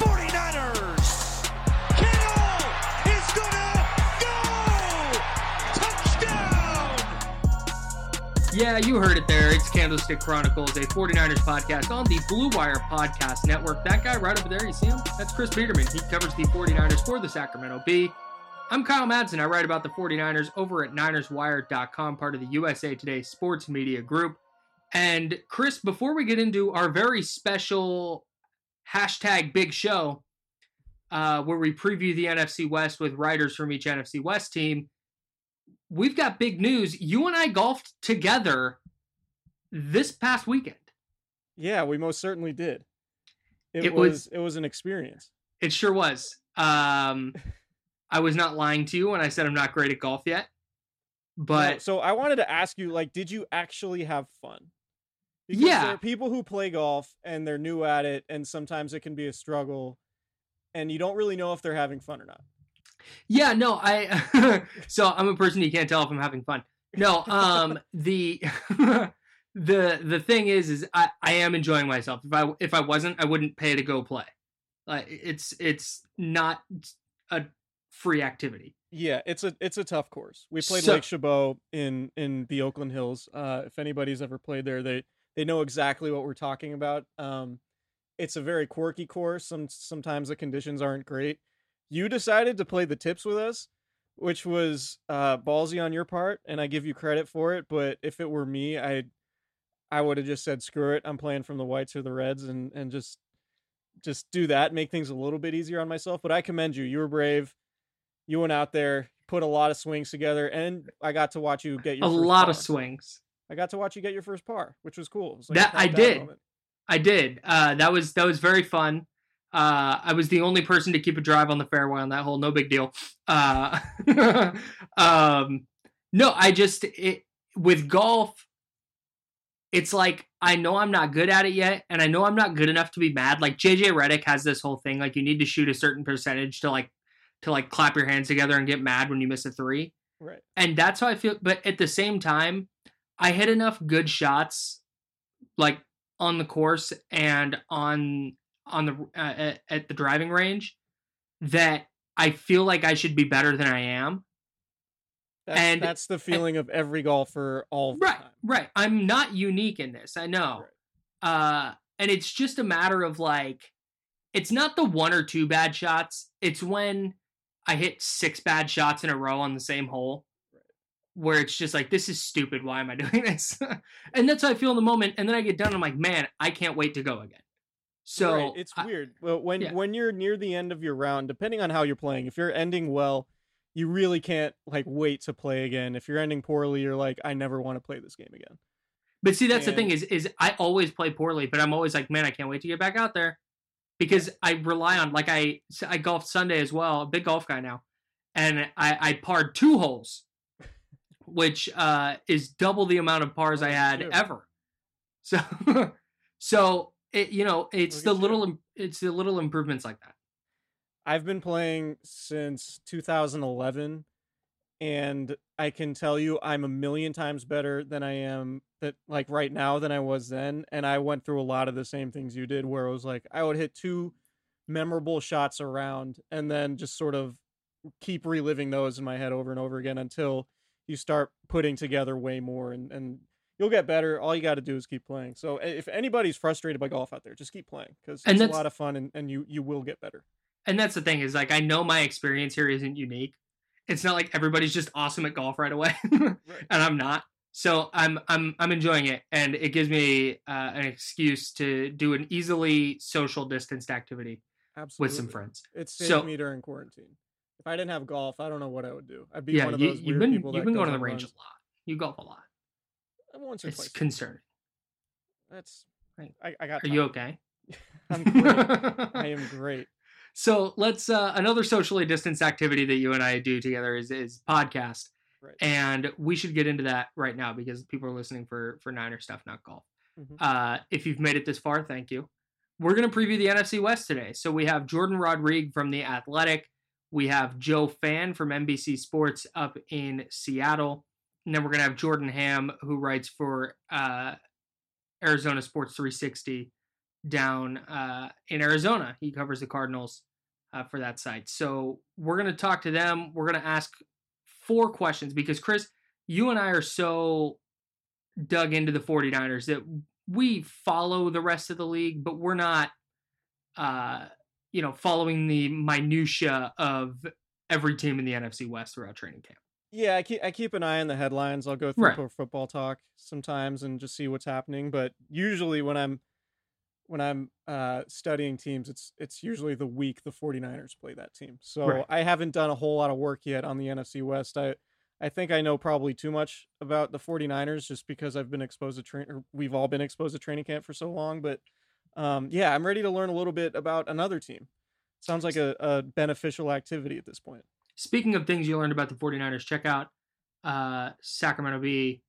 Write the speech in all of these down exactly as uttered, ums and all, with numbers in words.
49ers. Kittle is gonna go. Touchdown. Yeah, you heard it there. It's Candlestick Chronicles, a 49ers podcast on the Blue Wire Podcast Network. That guy right over there, you see him? That's Chris Peterman. He covers the 49ers for the Sacramento Bee. I'm Kyle Madsen. I write about the 49ers over at Niners Wire dot com, part of the U S A Today Sports Media Group. And Chris, before we get into our very special hashtag big show, uh, where we preview the N F C West with writers from each N F C West team, we've got big news. You and I golfed together this past weekend. Yeah, we most certainly did. It, it was, was it was an experience. It sure was. Um, I was not lying to you when I said I'm not great at golf yet. But no, so I wanted to ask you, like, did you actually have fun? Because yeah, there are people who play golf and they're new at it, and sometimes it can be a struggle, and you don't really know if they're having fun or not. Yeah, no, I. So I'm a person you can't tell if I'm having fun. No, um, the. The the thing is, is I, I am enjoying myself. If I if I wasn't, I wouldn't pay to go play. Like it's it's not a free activity. Yeah, it's a it's a tough course. We played so, Lake Chabot in in the Oakland Hills. Uh, if anybody's ever played there, they they know exactly what we're talking about. Um, it's a very quirky course. Some sometimes the conditions aren't great. You decided to play the tips with us, which was uh, ballsy on your part, and I give you credit for it. But if it were me, I. I would have just said, screw it. I'm playing from the whites or the reds and, and just, just do that. Make things a little bit easier on myself, but I commend you. You were brave. You went out there, put a lot of swings together, and I got to watch you get your a first lot par. of swings. I got to watch you get your first par, which was cool. Was like that I did. Moment. I did. Uh, that was, that was very fun. Uh, I was the only person to keep a drive on the fairway on that hole. No big deal. Uh, um, no, I just, it, with golf, it's like, I know I'm not good at it yet, and I know I'm not good enough to be mad. Like, J J Redick has this whole thing, like, you need to shoot a certain percentage to, like, to, like, clap your hands together and get mad when you miss a three. Right. And that's how I feel. But at the same time, I hit enough good shots, like, on the course and on... on the uh, at the driving range that I feel like I should be better than I am. That's, and that's the feeling and, of every golfer all the right, time. Right. I'm not unique in this. I know. Right. Uh, and it's just a matter of like, it's not the one or two bad shots. It's when I hit six bad shots in a row on the same hole right. where it's just like, this is stupid. Why am I doing this? And that's how I feel in the moment. And then I get done. I'm like, man, I can't wait to go again. So right. it's I, weird. Well, when yeah. when you're near the end of your round, depending on how you're playing, if you're ending well, you really can't like wait to play again. If you're ending poorly, you're like, I never want to play this game again. But see, that's and... the thing is, is I always play poorly, but I'm always like, man, I can't wait to get back out there because yeah. I rely on like I I golfed Sunday as well. A big golf guy now, and I I parred two holes, which uh, is double the amount of pars oh, I had true. ever. So so. It, you know, it's the little, you. it's the little improvements like that. I've been playing since two thousand eleven, and I can tell you, I'm a million times better than I am that like right now than I was then. And I went through a lot of the same things you did, where it was like I would hit two memorable shots around, and then just sort of keep reliving those in my head over and over again until you start putting together way more and and. You'll get better. All you got to do is keep playing. So if anybody's frustrated by golf out there, just keep playing because it's a lot of fun and, and you you will get better. And that's the thing is like, I know my experience here isn't unique. It's not like everybody's just awesome at golf right away right. and I'm not. So I'm, I'm, I'm enjoying it. And it gives me uh, an excuse to do an easily social distanced activity Absolutely. with some friends. It saved so, me during quarantine. If I didn't have golf, I don't know what I would do. I'd be yeah, one of those you, weird been, people that You've been going to the range runs. a lot. You golf a lot. Once or it's twice. Concerning. That's I, I got. Are time. You okay? I'm great. I am great. So let's uh, another socially distanced activity that you and I do together is is podcast, right. and we should get into that right now because people are listening for for Niner stuff, not golf. Mm-hmm. Uh, if you've made it this far, thank you. We're going to preview the N F C West today. So we have Jordan Rodriguez from the Athletic. We have Joe Fan from N B C Sports up in Seattle. And then we're going to have Jordan Ham, who writes for uh, Arizona Sports three sixty down uh, in Arizona. He covers the Cardinals uh, for that site. So we're going to talk to them. We're going to ask four questions because, Chris, you and I are so dug into the 49ers that we follow the rest of the league, but we're not, uh, you know, following the minutia of every team in the N F C West throughout training camp. Yeah, I keep I keep an eye on the headlines. I'll go through right. Pro Football Talk sometimes and just see what's happening. But usually when I'm when I'm uh, studying teams, it's it's usually the week the 49ers play that team. So right. I haven't done a whole lot of work yet on the N F C West. I I think I know probably too much about the 49ers just because I've been exposed to tra- or we've all been exposed to training camp for so long. But um, yeah, I'm ready to learn a little bit about another team. Sounds like a, a beneficial activity at this point. Speaking of things you learned about the 49ers, check out uh, Sacramento Bee.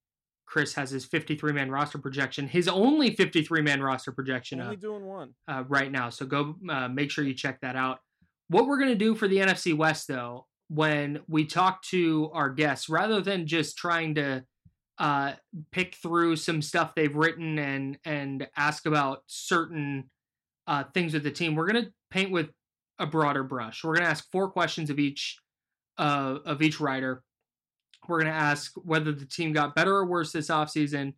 Chris has his fifty-three man roster projection, his only fifty-three man roster projection only up, doing one. Uh, right now. So go uh, make sure you check that out. What we're going to do for the N F C West, though, when we talk to our guests, rather than just trying to uh, pick through some stuff they've written and, and ask about certain uh, things with the team, we're going to paint with a broader brush. We're going to ask four questions of each Uh, of each writer. We're going to ask whether the team got better or worse this offseason,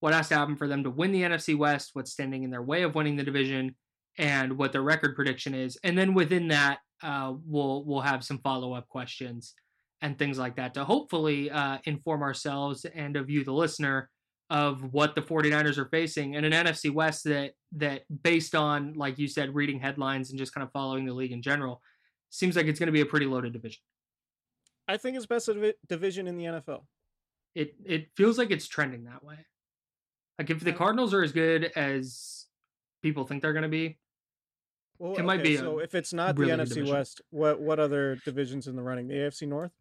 what has to happen for them to win the N F C West, what's standing in their way of winning the division, and what their record prediction is. And then within that, uh, we'll we'll have some follow-up questions and things like that to hopefully uh, inform ourselves and of you, the listener, of what the 49ers are facing in an N F C West that that based on, like you said, reading headlines and just kind of following the league in general, seems like it's going to be a pretty loaded division. I think it's best division in the N F L. It it feels like it's trending that way. Like if the Cardinals are as good as people think they're going to be, Well, it okay, might be. So if it's not really the N F C division. West, what what other divisions in the running? The A F C North?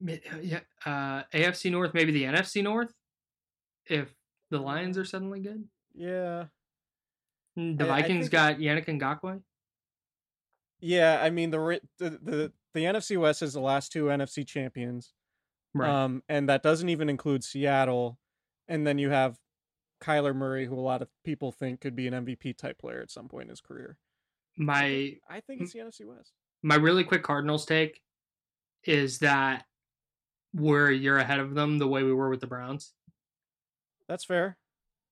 Yeah, uh, A F C North, maybe the N F C North, if the Lions are suddenly good. Yeah. The Vikings got Yannick Ngakoue. Yeah, I mean the the the, the N F C West is the last two N F C champions, right? Um, and that doesn't even include Seattle, and then you have Kyler Murray, who a lot of people think could be an M V P type player at some point in his career. My, I think it's the N F C West. My really quick Cardinals take is that we're a year ahead of them, the way we were with the Browns. That's fair.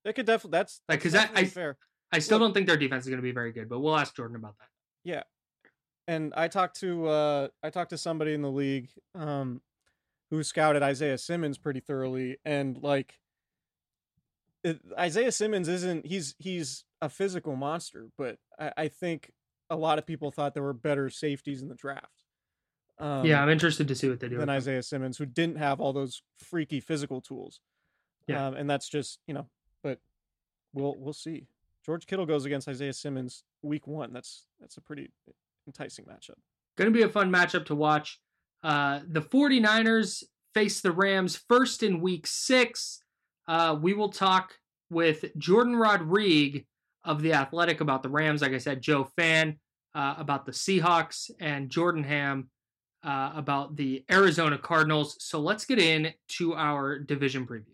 That could definitely that's like because that I fair. I still Look, don't think their defense is going to be very good, but we'll ask Jordan about that. Yeah, and I talked to uh, I talked to somebody in the league um, who scouted Isaiah Simmons pretty thoroughly, and like it, Isaiah Simmons isn't he's he's a physical monster, but I, I think a lot of people thought there were better safeties in the draft. Um, yeah, I'm interested to see what they do than Isaiah Simmons, who didn't have all those freaky physical tools. Yeah, um, and that's just you know, but we'll we'll see. George Kittle goes against Isaiah Simmons week one. That's that's a pretty enticing matchup. Going to be a fun matchup to watch. Uh, the 49ers face the Rams first in week six. Uh, we will talk with Jordan Rodriguez of The Athletic about the Rams. Like I said, Joe Fan uh, about the Seahawks, and Jordan Ham uh, about the Arizona Cardinals. So let's get in to our division preview.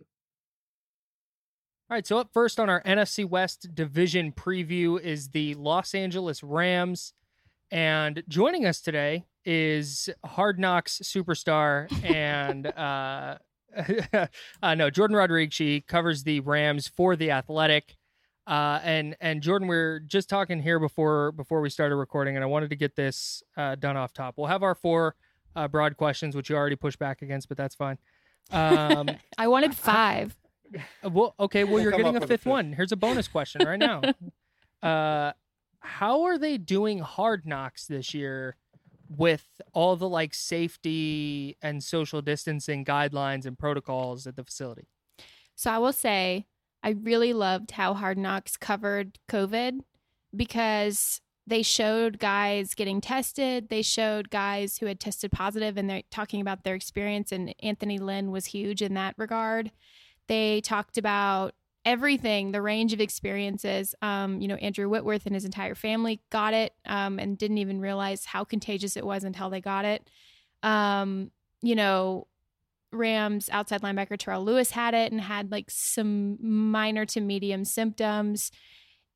All right, so up first on our N F C West division preview is the Los Angeles Rams. And joining us today is Hard Knocks superstar and, uh, uh, no, Jordan Rodriguez. She covers the Rams for The Athletic. Uh, and and Jordan, we we're just talking here before before we started recording, and I wanted to get this uh, done off top. We'll have our four uh, broad questions, which you already pushed back against, but that's fine. Um, I wanted five. I, Well, okay, well, you're getting a fifth, a fifth one. Here's a bonus question right now. Uh, how are they doing Hard Knocks this year with all the like safety and social distancing guidelines and protocols at the facility? So I will say I really loved how Hard Knocks covered COVID because they showed guys getting tested. They showed guys who had tested positive, and they're talking about their experience, and Anthony Lynn was huge in that regard. They talked about everything, the range of experiences. Um, you know, Andrew Whitworth and his entire family got it um, and didn't even realize how contagious it was until they got it. Um, you know, Rams outside linebacker Terrell Lewis had it and had like some minor to medium symptoms.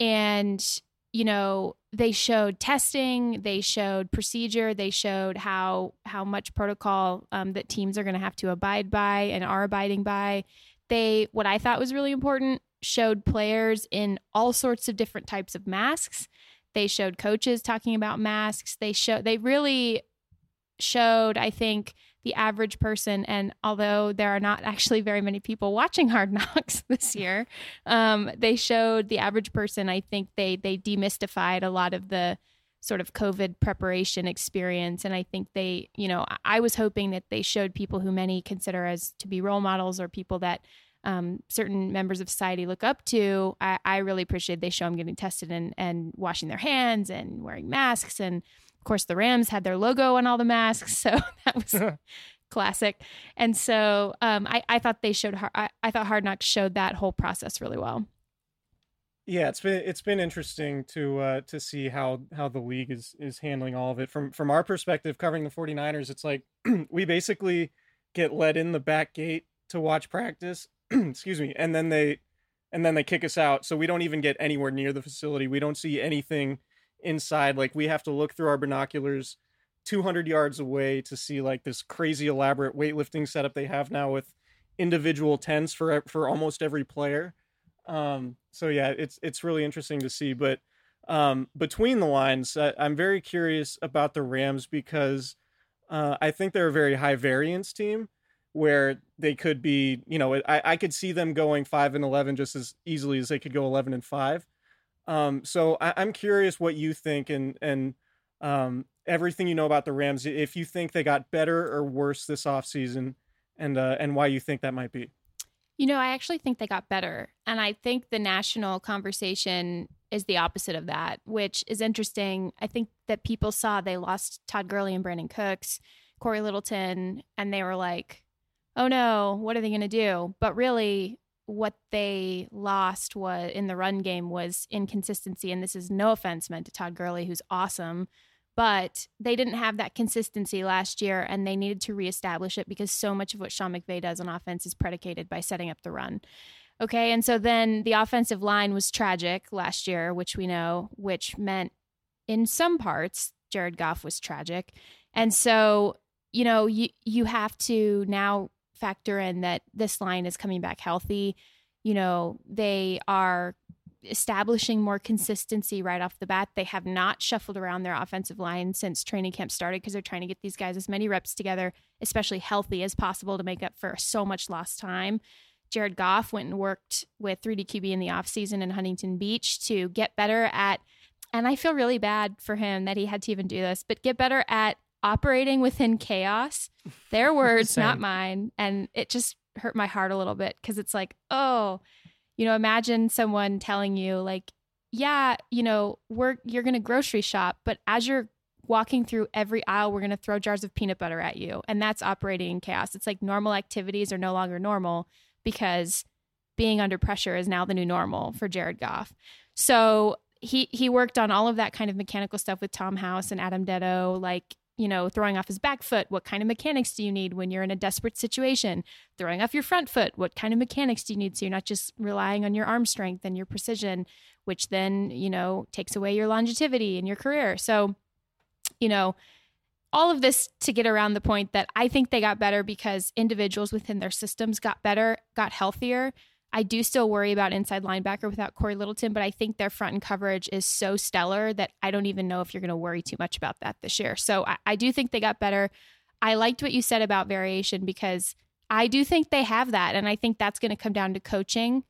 And, you know, they showed testing, they showed procedure, they showed how, how much protocol um, that teams are going to have to abide by and are abiding by. They, what I thought was really important, showed players in all sorts of different types of masks. They showed coaches talking about masks. They show, they really showed, I think, the average person. And although there are not actually very many people watching Hard Knocks this year, um, they showed the average person. I think they they demystified a lot of the sort of COVID preparation experience. And I think they, you know, I was hoping that they showed people who many consider as to be role models or people that um, certain members of society look up to. I, I really appreciated they show them getting tested and, and washing their hands and wearing masks. And of course the Rams had their logo on all the masks. So that was classic. And so um, I, I thought they showed, I, I thought Hard Knocks showed that whole process really well. Yeah, it's been it's been interesting to uh, to see how, how the league is is handling all of it. From from our perspective, covering the 49ers, it's like we basically get let in the back gate to watch practice, excuse me, and then they and then they kick us out. So we don't even get anywhere near the facility. We don't see anything inside. Like we have to look through our binoculars two hundred yards away to see like this crazy elaborate weightlifting setup they have now with individual tents for for almost every player. Um, so yeah, it's, it's really interesting to see, but, um, between the lines, I, I'm very curious about the Rams because, uh, I think they're a very high variance team where they could be, you know, I, I could see them going five and eleven just as easily as they could go eleven and five. Um, so I, I'm curious what you think and, and, um, everything you know about the Rams, if you think they got better or worse this offseason and, uh, and why you think that might be. You know, I actually think they got better. And I think the national conversation is the opposite of that, which is interesting. I think that people saw they lost Todd Gurley and Brandon Cooks, Corey Littleton, and they were like, oh no, what are they going to do? But really what they lost was in the run game was inconsistency. And this is no offense meant to Todd Gurley, who's awesome, but they didn't have that consistency last year, and they needed to reestablish it because so much of what Sean McVay does on offense is predicated by setting up the run. Okay, and so then the offensive line was tragic last year, which we know, which meant in some parts Jared Goff was tragic. And so, you know, you, you have to now factor in that this line is coming back healthy. You know, they are establishing more consistency right off the bat. They have not shuffled around their offensive line since training camp started because they're trying to get these guys as many reps together, especially healthy as possible, to make up for so much lost time. Jared Goff went and worked with three D Q B in the offseason in Huntington Beach to get better at, and I feel really bad for him that he had to even do this, but get better at operating within chaos. Their words, not mine. And it just hurt my heart a little bit because it's like, oh, you know, imagine someone telling you like, yeah, you know, we're you're going to grocery shop, but as you're walking through every aisle, we're going to throw jars of peanut butter at you. And that's operating in chaos. It's like normal activities are no longer normal, because being under pressure is now the new normal for Jared Goff. So he he worked on all of that kind of mechanical stuff with Tom House and Adam Dedeaux, like, you know, throwing off his back foot. What kind of mechanics do you need when you're in a desperate situation? Throwing off your front foot. What kind of mechanics do you need so you're not just relying on your arm strength and your precision, which then, you know, takes away your longevity in your career. So, you know, all of this to get around the point that I think they got better because individuals within their systems got better, got healthier. I do still worry about inside linebacker without Corey Littleton, but I think their front and coverage is so stellar that I don't even know if you're going to worry too much about that this year. So I, I do think they got better. I liked what you said about variation because I do think they have that. And I think that's going to come down to coaching.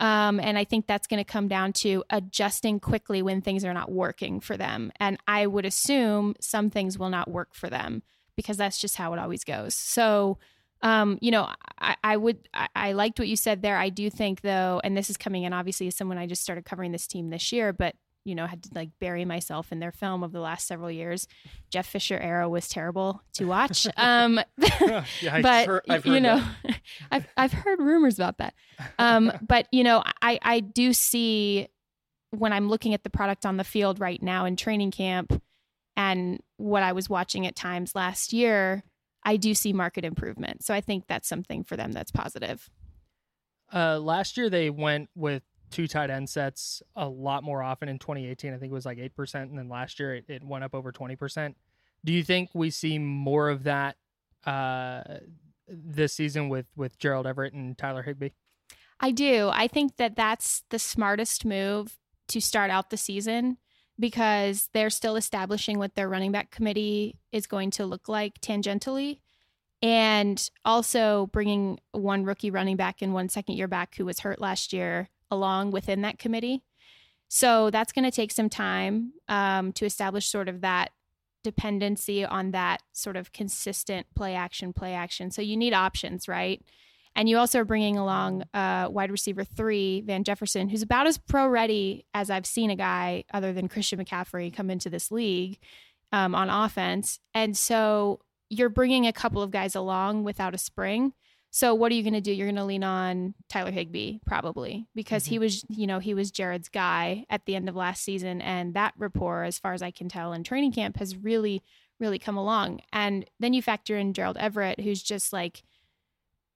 Um, and I think that's going to come down to adjusting quickly when things are not working for them. And I would assume some things will not work for them because that's just how it always goes. So, um, you know, I, I would, I, I liked what you said there. I do think though, and this is coming in obviously as someone I just started covering this team this year, but you know, had to like bury myself in their film of the last several years. Jeff Fisher era was terrible to watch. Um, yeah, but heard, I've heard you know, that. I've, I've heard rumors about that. Um, but you know, I, I do see when I'm looking at the product on the field right now in training camp and what I was watching at times last year, I do see market improvement. So I think that's something for them that's positive. Uh, last year they went with two tight end sets a lot more often in twenty eighteen. I think it was like eight percent. And then last year it, it went up over twenty percent. Do you think we see more of that uh, this season with, with Gerald Everett and Tyler Higbee? I do. I think that that's the smartest move to start out the season because they're still establishing what their running back committee is going to look like tangentially. And also bringing one rookie running back and one second year back who was hurt last year along within that committee. So that's going to take some time um, to establish sort of that dependency on that sort of consistent play action, play action. So you need options, right? And you also are bringing along uh, wide receiver three, Van Jefferson, who's about as pro ready as I've seen a guy other than Christian McCaffrey come into this league um, on offense. And so you're bringing a couple of guys along without a spring. So what are you going to do? You're going to lean on Tyler Higbee probably because mm-hmm. he was, you know, he was Jared's guy at the end of last season. And that rapport, as far as I can tell in training camp, has really, really come along. And then you factor in Gerald Everett, who's just like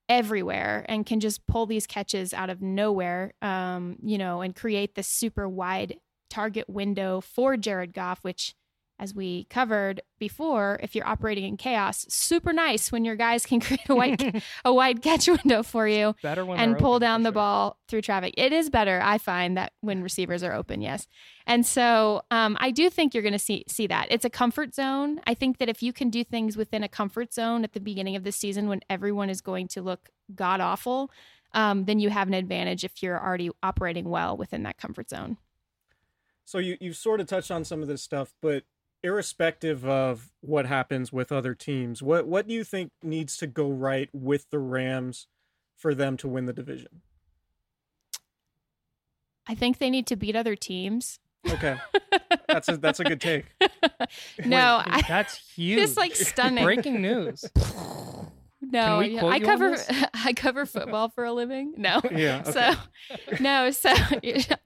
everywhere and can just pull these catches out of nowhere, um, you know, and create this super wide target window for Jared Goff, which, as we covered before, if you're operating in chaos, super nice when your guys can create a wide, a wide catch window for you and pull down the ball through traffic. It is better, I find, that when receivers are open, yes. And so um, I do think you're going to see see that. It's a comfort zone. I think that if you can do things within a comfort zone at the beginning of the season when everyone is going to look god-awful, um, then you have an advantage if you're already operating well within that comfort zone. So you, you've sort of touched on some of this stuff, but irrespective of what happens with other teams, what what do you think needs to go right with the Rams for them to win the division? I think they need to beat other teams. Okay. That's a, that's a good take. No, wait, I, that's huge. It's like stunning. Breaking news. No, yeah. I cover I cover football for a living. No. Yeah. Okay. So no, so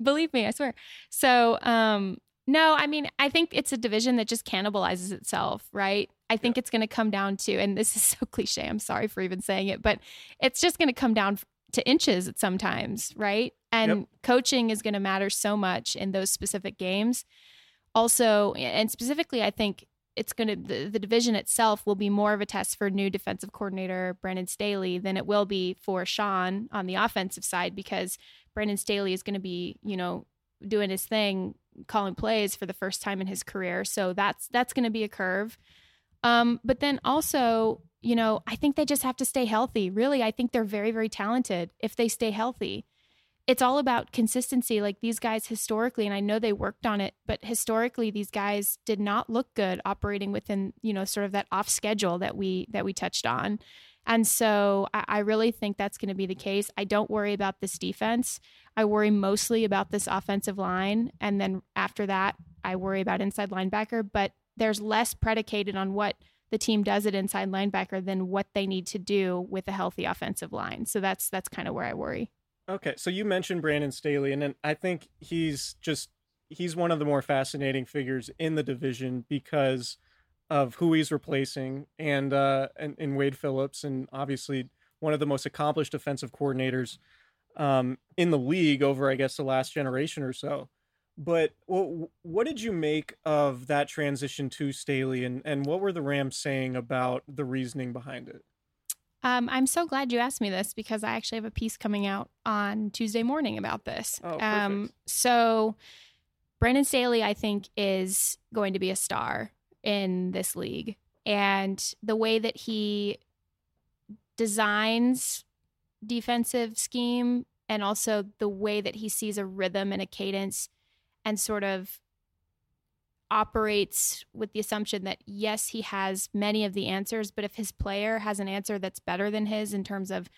believe me, I swear. So, um, no, I mean, I think it's a division that just cannibalizes itself, right? I think yeah. it's going to come down to, and this is so cliche, I'm sorry for even saying it, but it's just going to come down to inches sometimes, right? And yep. coaching is going to matter so much in those specific games. Also, and specifically, I think it's going to, the, the division itself will be more of a test for new defensive coordinator Brandon Staley than it will be for Sean on the offensive side, because Brandon Staley is going to be, you know, doing his thing, calling plays for the first time in his career. So that's, that's going to be a curve. Um, but then also, you know, I think they just have to stay healthy. Really, I think they're very, very talented if they stay healthy. It's all about consistency. Like these guys historically, and I know they worked on it, but historically these guys did not look good operating within, you know, sort of that off schedule that we, that we touched on. And so I, I really think that's going to be the case. I don't worry about this defense. I worry mostly about this offensive line. And then after that, I worry about inside linebacker, but there's less predicated on what the team does at inside linebacker than what they need to do with a healthy offensive line. So that's, that's kind of where I worry. Okay, so you mentioned Brandon Staley, and then I think he's just, he's one of the more fascinating figures in the division because of who he's replacing and, uh, and, and Wade Phillips, and obviously one of the most accomplished defensive coordinators um, in the league over, I guess, the last generation or so. But what, what did you make of that transition to Staley, and, and what were the Rams saying about the reasoning behind it? Um, I'm so glad you asked me this because I actually have a piece coming out on Tuesday morning about this. Oh, um, so Brandon Staley, I think, is going to be a star in this league. And the way that he designs defensive scheme, and also the way that he sees a rhythm and a cadence and sort of operates with the assumption that, yes, he has many of the answers, but if his player has an answer that's better than his in terms of,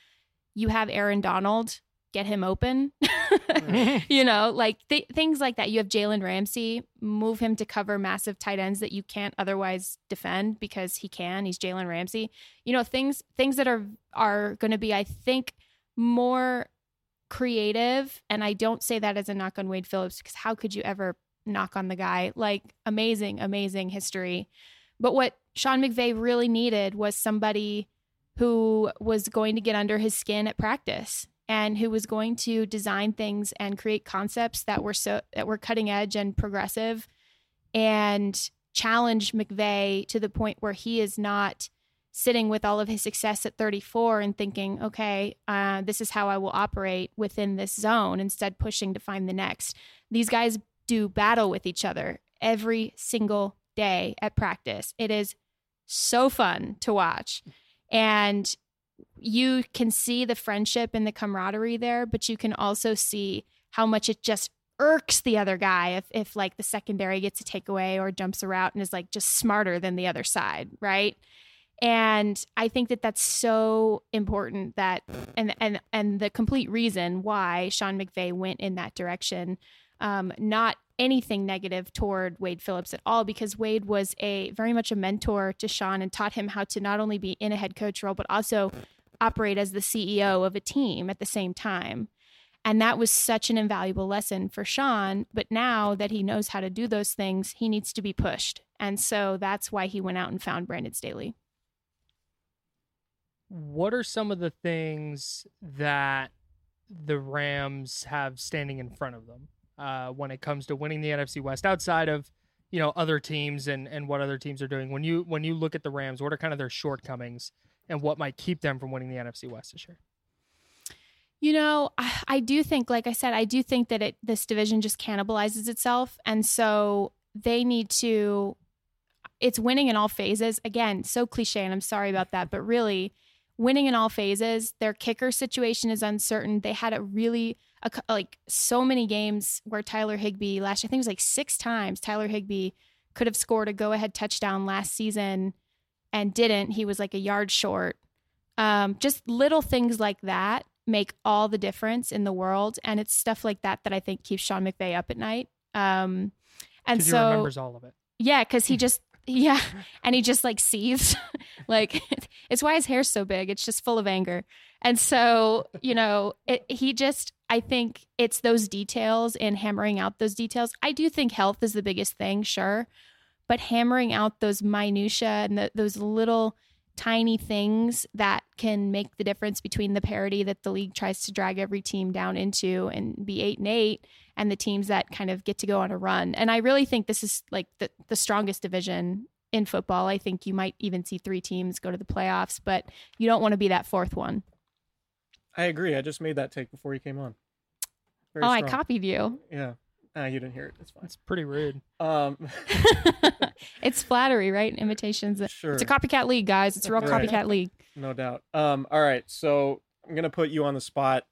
you have Aaron Donald, get him open, you know, like th- things like that. You have Jalen Ramsey, move him to cover massive tight ends that you can't otherwise defend because he can, he's Jalen Ramsey, you know, things, things that are, are going to be, I think, more creative. And I don't say that as a knock on Wade Phillips, because how could you ever knock on the guy? Like, amazing, amazing history. But what Sean McVay really needed was somebody who was going to get under his skin at practice and who was going to design things and create concepts that were so that were cutting edge and progressive, and challenge McVay to the point where he is not sitting with all of his success at thirty-four and thinking, okay, uh, this is how I will operate within this zone, instead pushing to find the next. These guys do battle with each other every single day at practice. It is so fun to watch. And you can see the friendship and the camaraderie there, but you can also see how much it just irks the other guy if, if like the secondary gets a takeaway or jumps a route and is like just smarter than the other side, right? And I think that that's so important, that and and and the complete reason why Sean McVay went in that direction. Um, not anything negative toward Wade Phillips at all, because Wade was a very much a mentor to Sean and taught him how to not only be in a head coach role, but also operate as the C E O of a team at the same time. And that was such an invaluable lesson for Sean. But now that he knows how to do those things, he needs to be pushed. And so that's why he went out and found Brandon Staley. What are some of the things that the Rams have standing in front of them Uh, when it comes to winning the N F C West, outside of, you know, other teams and, and what other teams are doing? When you when you look at the Rams, what are kind of their shortcomings and what might keep them from winning the N F C West this year? You know, I, I do think, like I said, I do think that it this division just cannibalizes itself. And so they need to, it's winning in all phases. Again, so cliche, and I'm sorry about that, but really winning in all phases. Their kicker situation is uncertain. They had a really, a, like so many games where Tyler Higbee last, I think it was like six times Tyler Higbee could have scored a go-ahead touchdown last season and didn't. He was like a yard short. Um, just little things like that. make all the difference in the world. And it's stuff like that that I think keeps Sean McVay up at night. Um, and so he remembers all of it. Yeah, because he just, yeah, and he just like seethes. Like, it's why his hair's so big. It's just full of anger. And so, you know, it, he just, I think it's those details and hammering out those details. I do think health is the biggest thing, sure. But hammering out those minutiae and the, those little tiny things that can make the difference between the parity that the league tries to drag every team down into and be eight and eight and the teams that kind of get to go on a run. And I really think this is like the, the strongest division in football. I think you might even see three teams go to the playoffs, but you don't want to be that fourth one. I agree. I just made that take before you came on. Very oh, strong. I copied you. Yeah. Uh, you didn't hear it. It's fine. It's pretty rude. Um, it's flattery, right? Imitations. Sure. It's a copycat league, guys. It's a real right. copycat league. No doubt. Um, all right. So I'm going to put you on the spot.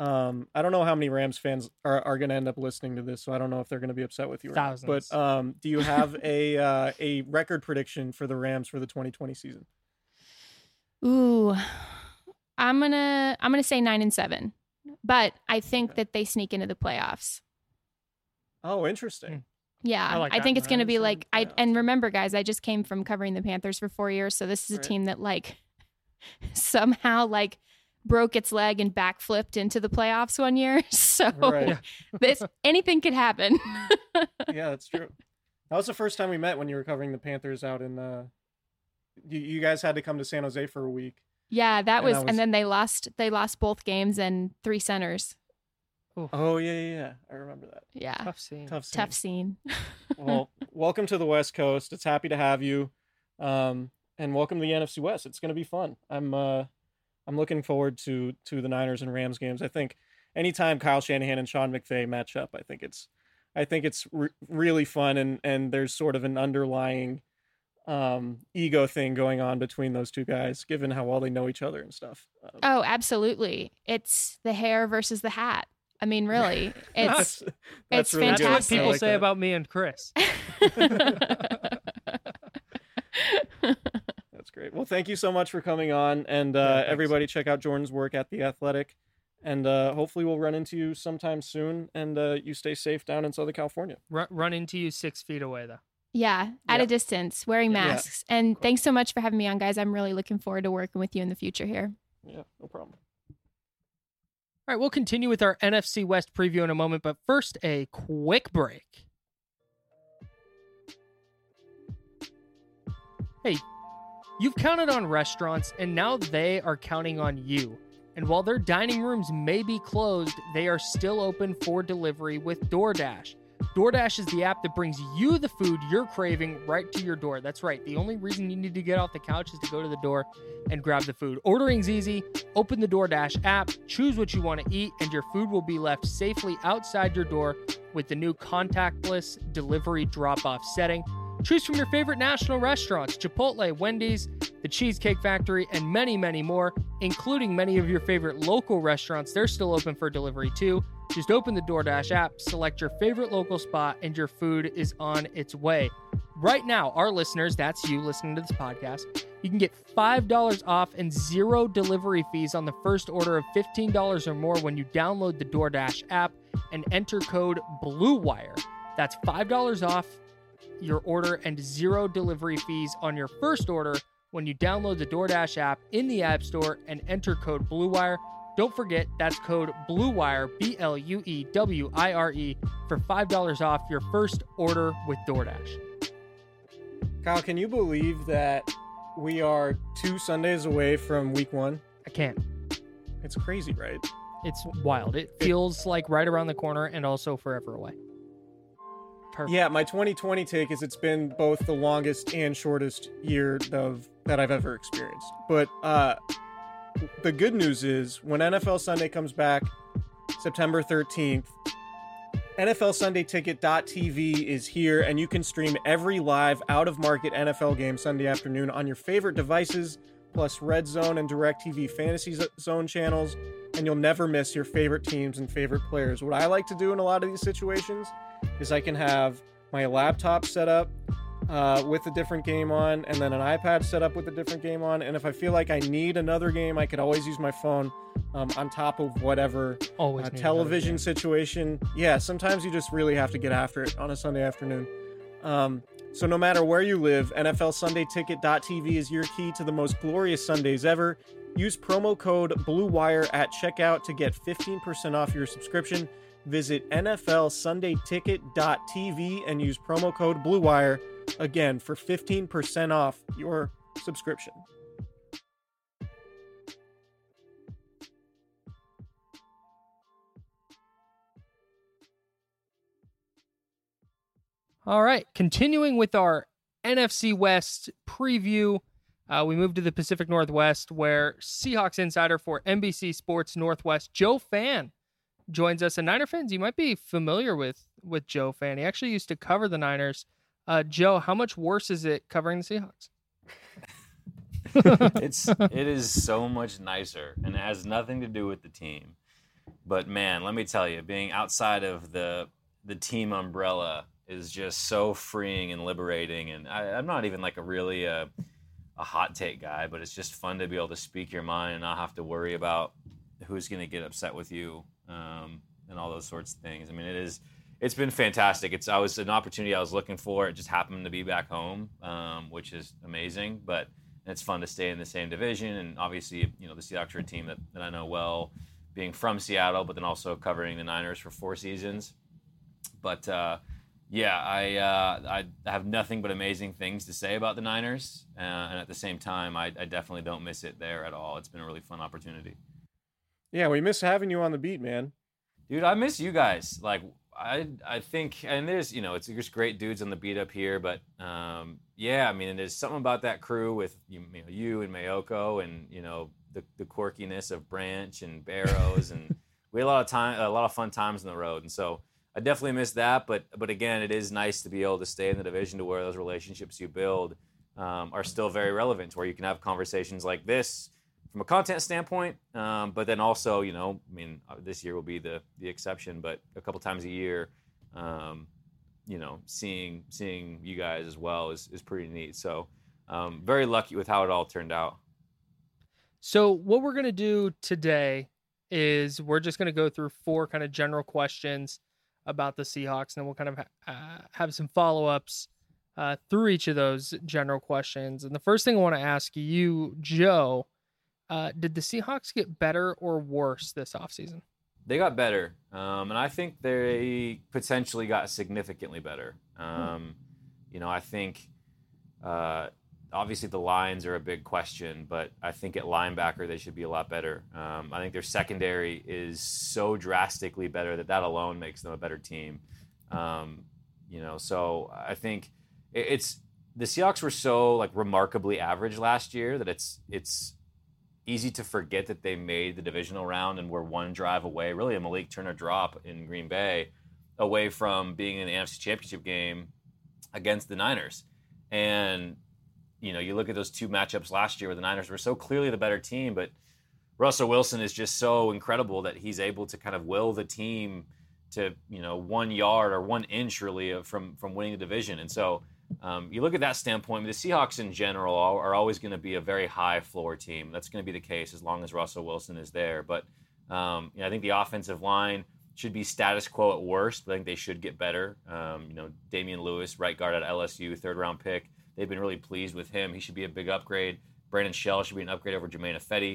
Um, I don't know how many Rams fans are, are going to end up listening to this, so I don't know if they're going to be upset with you. Or Thousands. Not. But um, do you have a uh, a record prediction for the Rams for the twenty twenty season? Ooh, I'm gonna I'm gonna say nine and seven, but I think okay. that they sneak into the playoffs. Oh, interesting. Yeah, I, like I think it's going to be like I and remember, guys, I just came from covering the Panthers for four years, so this is a right. team that like somehow like broke its leg and backflipped into the playoffs one year. So right. this anything could happen. Yeah, that's true. That was the first time we met when you were covering the Panthers out in. Uh, you, you guys had to come to San Jose for a week. Yeah, that was, and, was, and then they lost. They lost both games and three centers. Oh, yeah, yeah, yeah. I remember that. Yeah. Tough scene. Tough scene. Tough scene. Well, welcome to the West Coast. It's happy to have you. Um, and welcome to the N F C West. It's going to be fun. I'm uh, I'm looking forward to to the Niners and Rams games. I think anytime Kyle Shanahan and Sean McVay match up, I think it's I think it's re- really fun. And, and there's sort of an underlying um, ego thing going on between those two guys, given how well they know each other and stuff. Um, oh, absolutely. It's the hair versus the hat. I mean, really, it's that's, that's it's really fantastic. That's what people like say that. About me and Chris. That's great. Well, thank you so much for coming on, and uh, yeah, everybody, check out Jordan's work at The Athletic, and uh, hopefully, we'll run into you sometime soon. And uh, you stay safe down in Southern California. Run, run into you six feet away, though. Yeah, at yeah. a distance, wearing masks. Yeah. And thanks so much for having me on, guys. I'm really looking forward to working with you in the future here. Yeah, no problem. All right, we'll continue with our N F C West preview in a moment, but first, a quick break. Hey, you've counted on restaurants, and now they are counting on you. And while their dining rooms may be closed, they are still open for delivery with DoorDash. DoorDash is the app that brings you the food you're craving right to your door. That's right. The only reason you need to get off the couch is to go to the door and grab the food. Ordering's easy. Open the DoorDash app, choose what you want to eat, and your food will be left safely outside your door with the new contactless delivery drop-off setting. Choose from your favorite national restaurants, Chipotle, Wendy's, The Cheesecake Factory, and many, many more, including many of your favorite local restaurants. They're still open for delivery too. Just open the DoorDash app, select your favorite local spot, and your food is on its way. Right now, our listeners, that's you listening to this podcast, you can get five dollars off and zero delivery fees on the first order of fifteen dollars or more when you download the DoorDash app and enter code BLUEWIRE. That's five dollars off your order and zero delivery fees on your first order when you download the DoorDash app in the App Store and enter code BLUEWIRE. Don't forget, that's code BLUEWIRE, B L U E W I R E, for five dollars off your first order with DoorDash. Kyle, can you believe that we are two Sundays away from week one? I can't. It's crazy, right? It's wild. It feels it, like right around the corner and also forever away. Perfect. Yeah, my twenty twenty take is it's been both the longest and shortest year of that I've ever experienced. But, uh... the good news is when N F L Sunday comes back September thirteenth, N F L Sunday Ticket dot T V is here, and you can stream every live out-of-market N F L game Sunday afternoon on your favorite devices, plus Red Zone and DirecTV Fantasy Zone channels, and you'll never miss your favorite teams and favorite players. What I like to do in a lot of these situations is I can have my laptop set up. uh, with a different game on, and then an iPad set up with a different game on. And if I feel like I need another game, I could always use my phone um, on top of whatever uh, television situation. Yeah, sometimes you just really have to get after it on a Sunday afternoon. Um, so no matter where you live, N F L Sunday Ticket dot T V is your key to the most glorious Sundays ever. Use promo code BLUEWIRE at checkout to get fifteen percent off your subscription. Visit N F L Sunday Ticket dot T V and use promo code BLUEWIRE again for fifteen percent off your subscription. All right, continuing with our N F C West preview, uh, we move to the Pacific Northwest, where Seahawks insider for N B C Sports Northwest, Joe Fan, joins us. And Niner fans, you might be familiar with with Joe Fan. He actually used to cover the Niners. Uh, Joe, how much worse is it covering the Seahawks? it's it is so much nicer, and it has nothing to do with the team. But man, let me tell you, being outside of the the team umbrella is just so freeing and liberating. And I, I'm not even like a really a, a hot take guy, but it's just fun to be able to speak your mind and not have to worry about who's going to get upset with you. Um, and all those sorts of things. I mean, it is, it's been fantastic. It's always an opportunity I was looking for. It just happened to be back home, um, which is amazing, but it's fun to stay in the same division. And obviously, you know, the Seahawks are a team that, that I know well, being from Seattle, but then also covering the Niners for four seasons. But, uh, yeah, I, uh, I have nothing but amazing things to say about the Niners. Uh, and at the same time, I, I definitely don't miss it there at all. It's been a really fun opportunity. Yeah, we miss having you on the beat, man. Dude, I miss you guys. Like, I I think, and there's, you know, it's just great dudes on the beat up here, but um, yeah, I mean, there's something about that crew with you, you know, you and Mayoko, and you know, the, the quirkiness of Branch and Barrows, and we had a lot of time, a lot of fun times on the road, and so I definitely miss that. But but again, it is nice to be able to stay in the division to where those relationships you build um, are still very relevant, where you can have conversations like this. From a content standpoint, um, but then also, you know, I mean, this year will be the the exception, but a couple times a year, um, you know, seeing seeing you guys as well is, is pretty neat. So um, very lucky with how it all turned out. So what we're going to do today is we're just going to go through four kind of general questions about the Seahawks, and then we'll kind of ha- uh, have some follow-ups uh, through each of those general questions. And the first thing I want to ask you, Joe, Uh, did the Seahawks get better or worse this offseason? They got better, um, and I think they potentially got significantly better. Um, hmm. You know, I think uh, obviously the lines are a big question, but I think at linebacker they should be a lot better. Um, I think their secondary is so drastically better that that alone makes them a better team. Um, you know, so I think it, it's the Seahawks were so like remarkably average last year that it's it's. easy to forget that they made the divisional round and were one drive away, really a Malik Turner drop in Green Bay, away from being in the N F C Championship game against the Niners. And, you know, you look at those two matchups last year where the Niners were so clearly the better team, but Russell Wilson is just so incredible that he's able to kind of will the team to, you know, one yard or one inch really from, from winning the division. And so Um, you look at that standpoint, the Seahawks in general are, are always going to be a very high floor team. That's going to be the case as long as Russell Wilson is there. But um, you know, I think the offensive line should be status quo at worst, but I think they should get better. Um, you know, Damian Lewis, right guard at L S U, third round pick. They've been really pleased with him. He should be a big upgrade. Brandon Shell should be an upgrade over Jermaine Effetti.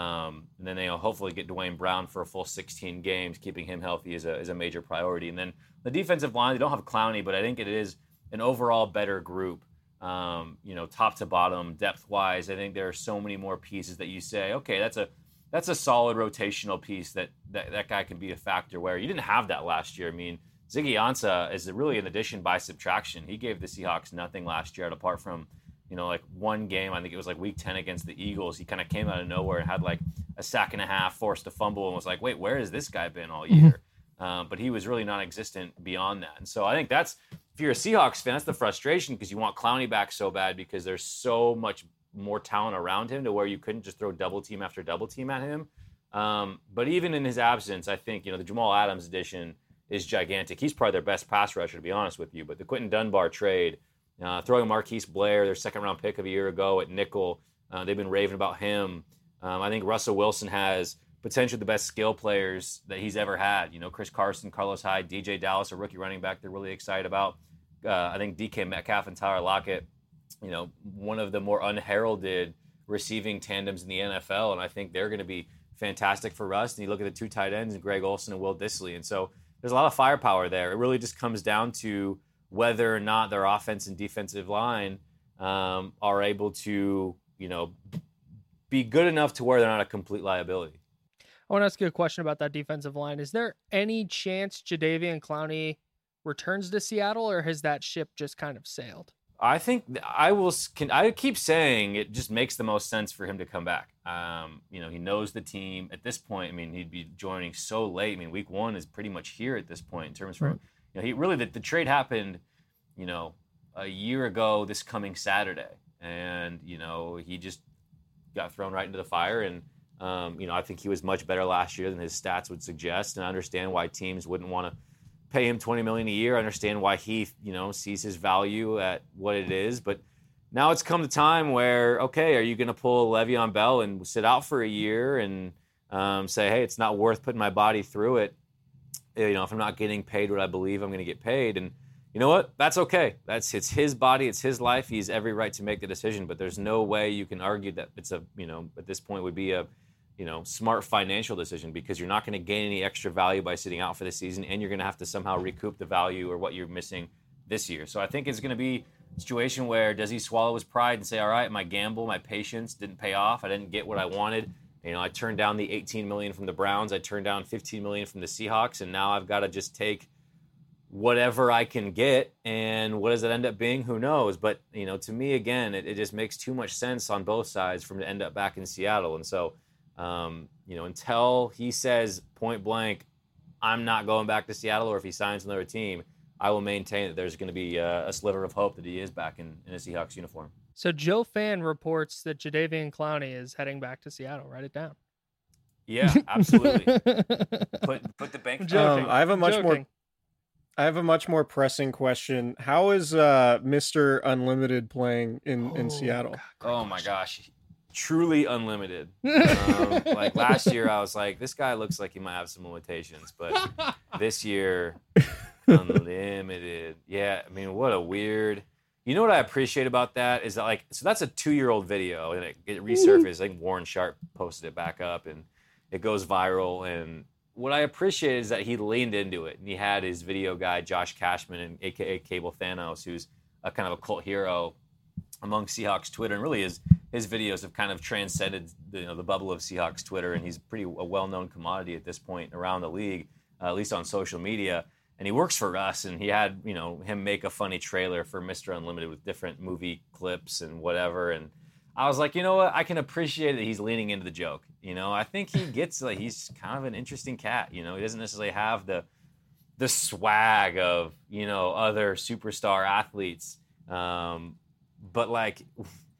Um, and then they'll hopefully get Dwayne Brown for a full sixteen games. Keeping him healthy is a, is a major priority. And then the defensive line, they don't have Clowney, but I think it is an overall better group, um, you know, top to bottom, depth-wise. I think there are so many more pieces that you say, okay, that's a that's a solid rotational piece that, that that guy can be a factor where you didn't have that last year. I mean, Ziggy Ansah is really an addition by subtraction. He gave the Seahawks nothing last year apart from, you know, like one game. I think it was like week ten against the Eagles. He kind of came out of nowhere and had like a sack and a half, forced a fumble, and was like, wait, where has this guy been all year? Mm-hmm. Um, but he was really non-existent beyond that. And so I think that's... If you're a Seahawks fan, that's the frustration because you want Clowney back so bad because there's so much more talent around him to where you couldn't just throw double team after double team at him. Um, but even in his absence, I think, you know, the Jamal Adams addition is gigantic. He's probably their best pass rusher, to be honest with you. But the Quentin Dunbar trade Uh, throwing Marquise Blair, their second-round pick of a year ago at nickel, uh, they've been raving about him. Um, I think Russell Wilson has potentially the best skill players that he's ever had. You know, Chris Carson, Carlos Hyde, D J Dallas, a rookie running back they're really excited about. Uh, I think D K Metcalf and Tyler Lockett, you know, one of the more unheralded receiving tandems in the N F L, and I think they're going to be fantastic for us. And you look at the two tight ends, Greg Olsen and Will Dissly, and so there's a lot of firepower there. It really just comes down to whether or not their offense and defensive line um, are able to, you know, be good enough to where they're not a complete liability. I want to ask you a question about that defensive line. Is there any chance Jadeveon Clowney returns to Seattle, or has that ship just kind of sailed? I think I will. Can, I keep saying it just makes the most sense for him to come back. Um, you know, he knows the team at this point. I mean, he'd be joining so late. I mean, week one is pretty much here at this point in terms of, right. You know, he really, the, the trade happened, you know, a year ago this coming Saturday, and, you know, he just got thrown right into the fire. And, um, you know, I think he was much better last year than his stats would suggest. And I understand why teams wouldn't want to pay him twenty million dollars a year. I understand why he, you know, sees his value at what it is. But now it's come the time where, okay, are you going to pull Le'Veon Bell and sit out for a year and um, say, hey, it's not worth putting my body through it? You know, if I'm not getting paid what I believe I'm going to get paid. And you know what? That's okay. That's, it's his body. It's his life. He's every right to make the decision. But there's no way you can argue that it's a, you know, at this point would be a, you know, smart financial decision, because you're not going to gain any extra value by sitting out for the season, and you're going to have to somehow recoup the value or what you're missing this year. So I think it's going to be a situation where, does he swallow his pride and say, all right, my gamble, my patience didn't pay off. I didn't get what I wanted. You know, I turned down the eighteen million dollars from the Browns. I turned down fifteen million dollars from the Seahawks, and now I've got to just take whatever I can get. And what does it end up being? Who knows? But, you know, to me, again, it, it just makes too much sense on both sides for him to end up back in Seattle. And so, um, you know, until he says point blank, I'm not going back to Seattle, or if he signs another team, I will maintain that there's going to be a, a sliver of hope that he is back in, in a Seahawks uniform. So Joe Fan reports that Jadeveon Clowney is heading back to Seattle. Write it down. Yeah, absolutely. put put the bank. Um, I have a much joking. more. I have a much more pressing question. How is uh, Mister Unlimited playing in, oh, in Seattle? God, oh my gosh, truly unlimited. Um, like last year, I was like, this guy looks like he might have some limitations, but this year, unlimited. Yeah, I mean, what a weird. You know what I appreciate about that is that, like, so that's a two-year-old video, and it, it resurfaced. I think Warren Sharp posted it back up, and it goes viral. And what I appreciate is that he leaned into it, and he had his video guy, Josh Cashman, and a k a. Cable Thanos, who's a kind of a cult hero among Seahawks Twitter. And really his, his videos have kind of transcended the, you know, the bubble of Seahawks Twitter, and he's pretty a well-known commodity at this point around the league, uh, at least on social media. And he works for us, and he had, you know, him make a funny trailer for Mister Unlimited with different movie clips and whatever. And I was like, you know what? I can appreciate that he's leaning into the joke. You know, I think he gets, like, he's kind of an interesting cat. You know, he doesn't necessarily have the the swag of, you know, other superstar athletes. Um, but, like,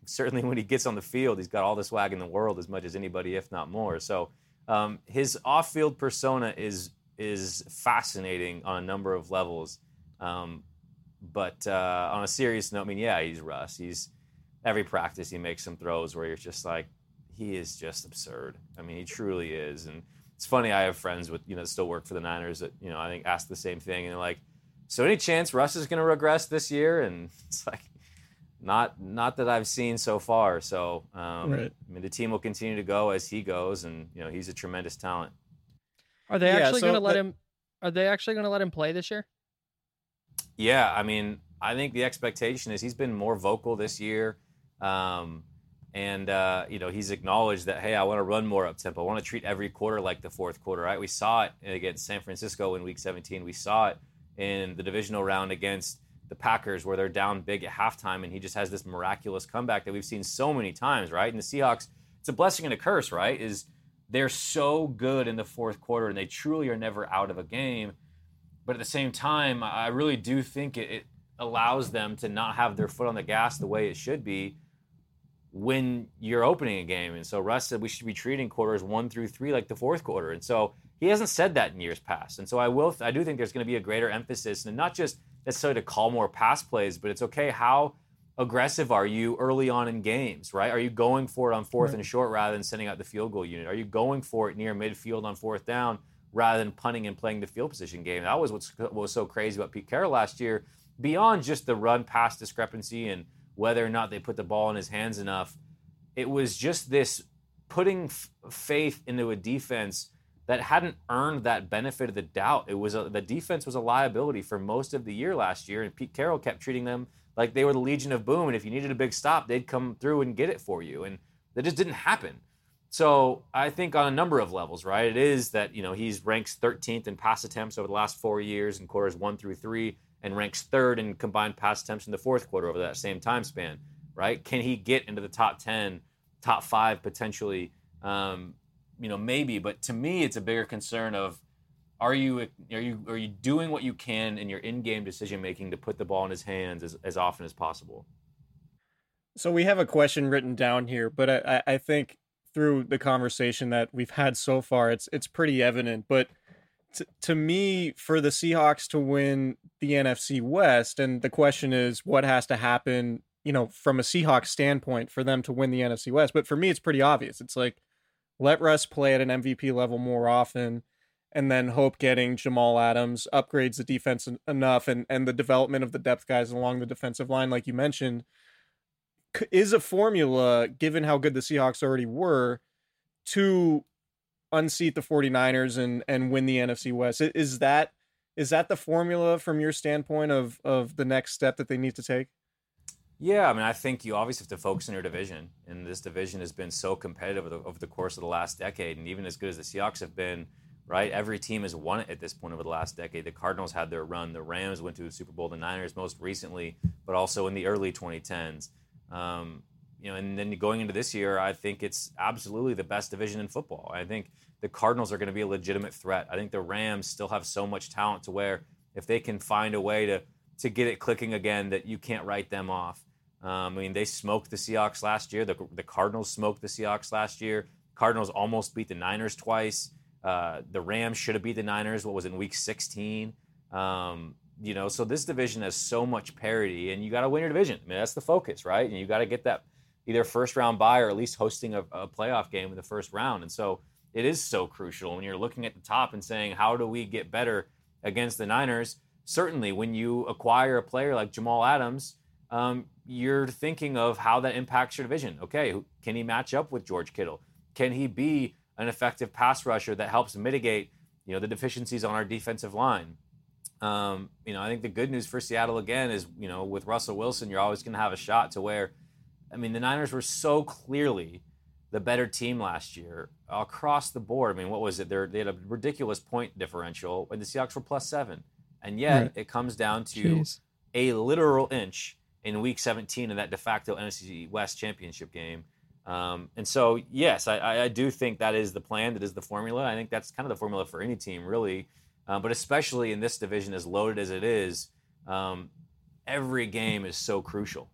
certainly when he gets on the field, he's got all the swag in the world, as much as anybody, if not more. So um, his off-field persona is is fascinating on a number of levels. Um, but uh, on a serious note, I mean, yeah, he's Russ. He's every practice he makes some throws where you're just like, he is just absurd. I mean, he truly is. And it's funny, I have friends with, you know, that still work for the Niners that, you know, I think ask the same thing. And they're like, so any chance Russ is going to regress this year? And it's like, not, not that I've seen so far. So, um, right. I mean, the team will continue to go as he goes. And, you know, he's a tremendous talent. Are they actually yeah, so, going to let but, him? Are they actually going to let him play this year? Yeah, I mean, I think the expectation is he's been more vocal this year, um, and uh, you know, he's acknowledged that, hey, I want to run more up tempo. I want to treat every quarter like the fourth quarter. Right? We saw it against San Francisco in Week seventeen. We saw it in the divisional round against the Packers, where they're down big at halftime, and he just has this miraculous comeback that we've seen so many times. Right? And the Seahawks, it's a blessing and a curse. Right? Is They're so good in the fourth quarter, and they truly are never out of a game. But at the same time, I really do think it, it allows them to not have their foot on the gas the way it should be when you're opening a game. And so Russ said we should be treating quarters one through three like the fourth quarter. And so he hasn't said that in years past. And so I will, I do think there's going to be a greater emphasis, and not just necessarily to call more pass plays, but it's okay, how aggressive are you early on in games, right? Are you going for it on fourth right. and short rather than sending out the field goal unit? Are you going for it near midfield on fourth down rather than punting and playing the field position game? That was what's, what was so crazy about Pete Carroll last year, beyond just the run-pass discrepancy and whether or not they put the ball in his hands enough. It was just this putting f- faith into a defense that hadn't earned that benefit of the doubt. It was a, the defense was a liability for most of the year last year, and Pete Carroll kept treating them like they were the Legion of Boom, and if you needed a big stop, they'd come through and get it for you, and that just didn't happen. So I think on a number of levels, right, it is that, you know, he's ranks thirteenth in pass attempts over the last four years in quarters one through three, and ranks third in combined pass attempts in the fourth quarter over that same time span, right? Can he get into the top ten, top five potentially? Um, you know, maybe, but to me, it's a bigger concern of, are you are you, are you doing what you can in your in-game decision-making to put the ball in his hands as, as often as possible? So we have a question written down here, but I, I think through the conversation that we've had so far, it's it's pretty evident, but To, to me, for the Seahawks to win the N F C West, and the question is what has to happen, you know, from a Seahawks standpoint for them to win the N F C West. But for me, it's pretty obvious. It's like, let Russ play at an M V P level more often, and then hope getting Jamal Adams upgrades the defense en- enough and, and the development of the depth guys along the defensive line, like you mentioned, c- is a formula, given how good the Seahawks already were, to unseat the 49ers and, and win the N F C West. Is that, is that the formula from your standpoint of, of the next step that they need to take? Yeah. I mean, I think you obviously have to focus on your division, and this division has been so competitive over the, over the course of the last decade. And even as good as the Seahawks have been, right, every team has won it at this point over the last decade. The Cardinals had their run. The Rams went to the Super Bowl, the Niners most recently, but also in the early twenty tens. Um, You know, and then going into this year, I think it's absolutely the best division in football. I think the Cardinals are going to be a legitimate threat. I think the Rams still have so much talent to where if they can find a way to to get it clicking again, that you can't write them off. Um, I mean, they smoked the Seahawks last year. The, the Cardinals smoked the Seahawks last year. Cardinals almost beat the Niners twice. Uh, the Rams should have beat the Niners. What was it, in week sixteen? Um, you know, so this division has so much parity, and you got to win your division. I mean, that's the focus, right? And you got to get that either first round bye or at least hosting a, a playoff game in the first round. And so it is so crucial when you're looking at the top and saying, how do we get better against the Niners? Certainly when you acquire a player like Jamal Adams, um, you're thinking of how that impacts your division. Okay, can he match up with George Kittle? Can he be an effective pass rusher that helps mitigate, you know, the deficiencies on our defensive line? Um, you know, I think the good news for Seattle again is, you know, with Russell Wilson, you're always going to have a shot to where, I mean, the Niners were so clearly the better team last year across the board. I mean, what was it? They're, they had a ridiculous point differential, and the Seahawks were plus seven. And yet, right. it comes down to Jeez. a literal inch in Week seventeen in that de facto N F C West championship game. Um, and so, yes, I, I do think that is the plan. That is the formula. I think that's kind of the formula for any team, really. Uh, but especially in this division, as loaded as it is, um, every game is so crucial.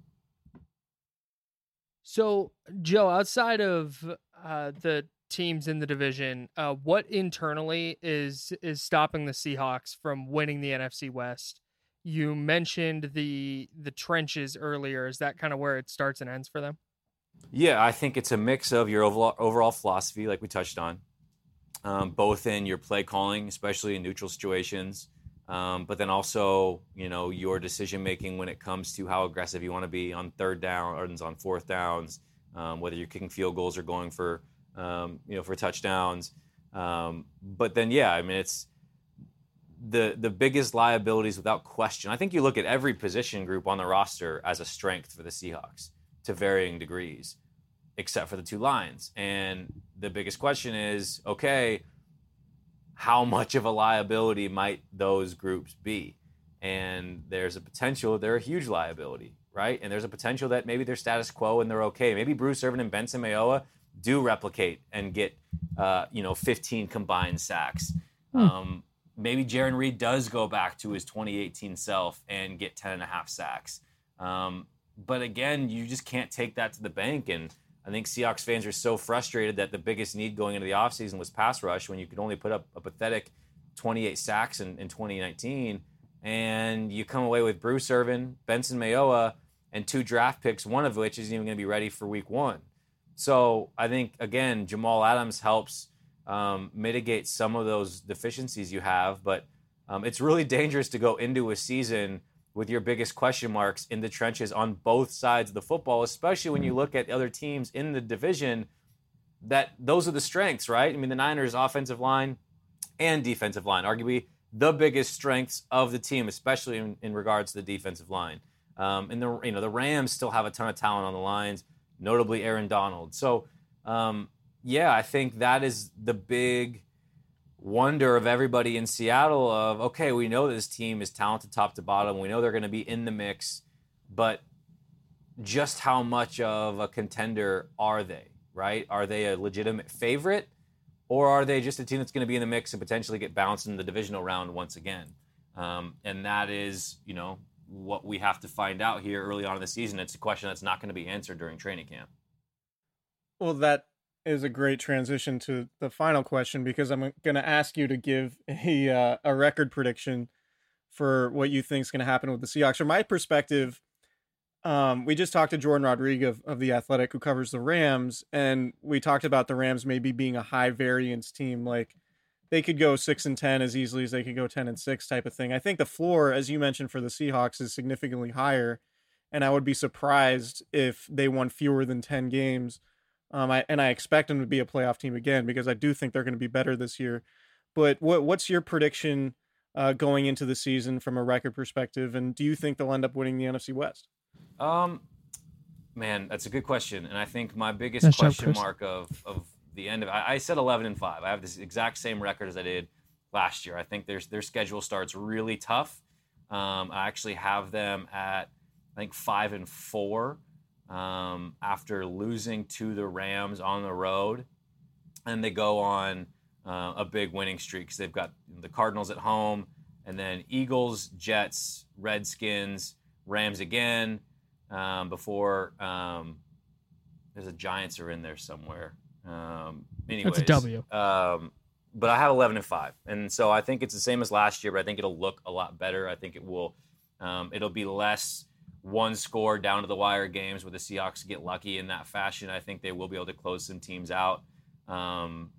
So, Joe, outside of uh, the teams in the division, uh, what internally is is stopping the Seahawks from winning the N F C West? You mentioned the the trenches earlier. Is that kind of where it starts and ends for them? Yeah, I think it's a mix of your overall, overall philosophy, like we touched on, um, both in your play calling, especially in neutral situations, um, but then also, you know, your decision making when it comes to how aggressive you want to be on third downs, on fourth downs, um, whether you're kicking field goals or going for, um, you know, for touchdowns. Um, but then, yeah, I mean, it's the the biggest liabilities without question. I think you look at every position group on the roster as a strength for the Seahawks to varying degrees, except for the two lines. And the biggest question is, okay, how much of a liability might those groups be? And there's a potential they're a huge liability, right? And there's a potential that maybe they're status quo and they're okay. Maybe Bruce Irvin and Benson Mayowa do replicate and get, uh, you know, fifteen combined sacks. Hmm. Um, maybe Jaron Reed does go back to his twenty eighteen self and get ten and a half sacks. Um, but again, you just can't take that to the bank. And I think Seahawks fans are so frustrated that the biggest need going into the offseason was pass rush when you could only put up a pathetic twenty-eight sacks in, in twenty nineteen. and you come away with Bruce Irvin, Benson Mayowa, and two draft picks, one of which isn't even going to be ready for week one. So I think, again, Jamal Adams helps um, mitigate some of those deficiencies you have, but um, it's really dangerous to go into a season with your biggest question marks in the trenches on both sides of the football, especially when you look at other teams in the division that those are the strengths, right? I mean, the Niners' offensive line and defensive line, arguably the biggest strengths of the team, especially in, in regards to the defensive line. Um, and the you know the Rams still have a ton of talent on the lines, notably Aaron Donald. So, um, yeah, I think that is the big wonder of everybody in Seattle of, okay, we know this team is talented top to bottom. We know they're going to be in the mix, but just how much of a contender are they, right? Are they a legitimate favorite, or are they just a team that's going to be in the mix and potentially get bounced in the divisional round once again? Um, and that is, you know, what we have to find out here early on in the season. It's a question that's not going to be answered during training camp. Well, that is a great transition to the final question, because I'm going to ask you to give a, uh, a record prediction for what you think is going to happen with the Seahawks. From my perspective, um, we just talked to Jordan Rodriguez of, of The Athletic, who covers the Rams, and we talked about the Rams maybe being a high variance team. Like, they could go six and ten as easily as they could go ten and six type of thing. I think the floor, as you mentioned, for the Seahawks is significantly higher, and I would be surprised if they won fewer than ten games. Um, I, and I expect them to be a playoff team again, because I do think they're going to be better this year. But what, what's your prediction uh, going into the season from a record perspective? And do you think they'll end up winning the N F C West? Um, man, that's a good question. And I think my biggest that's question mark of, of the end of I, I said eleven and five. I have this exact same record as I did last year. I think their, their schedule starts really tough. Um, I actually have them at, I think, five and four. Um, after losing to the Rams on the road, and they go on uh, a big winning streak. They've got the Cardinals at home, and then Eagles, Jets, Redskins, Rams again. Um, before um, there's a Giants are in there somewhere. Um, anyways, that's a W. Um, but I have eleven and five, and so I think it's the same as last year. But I think it'll look a lot better. I think it will. Um, it'll be less one score down to the wire games where the Seahawks get lucky in that fashion. I think they will be able to close some teams out. Um,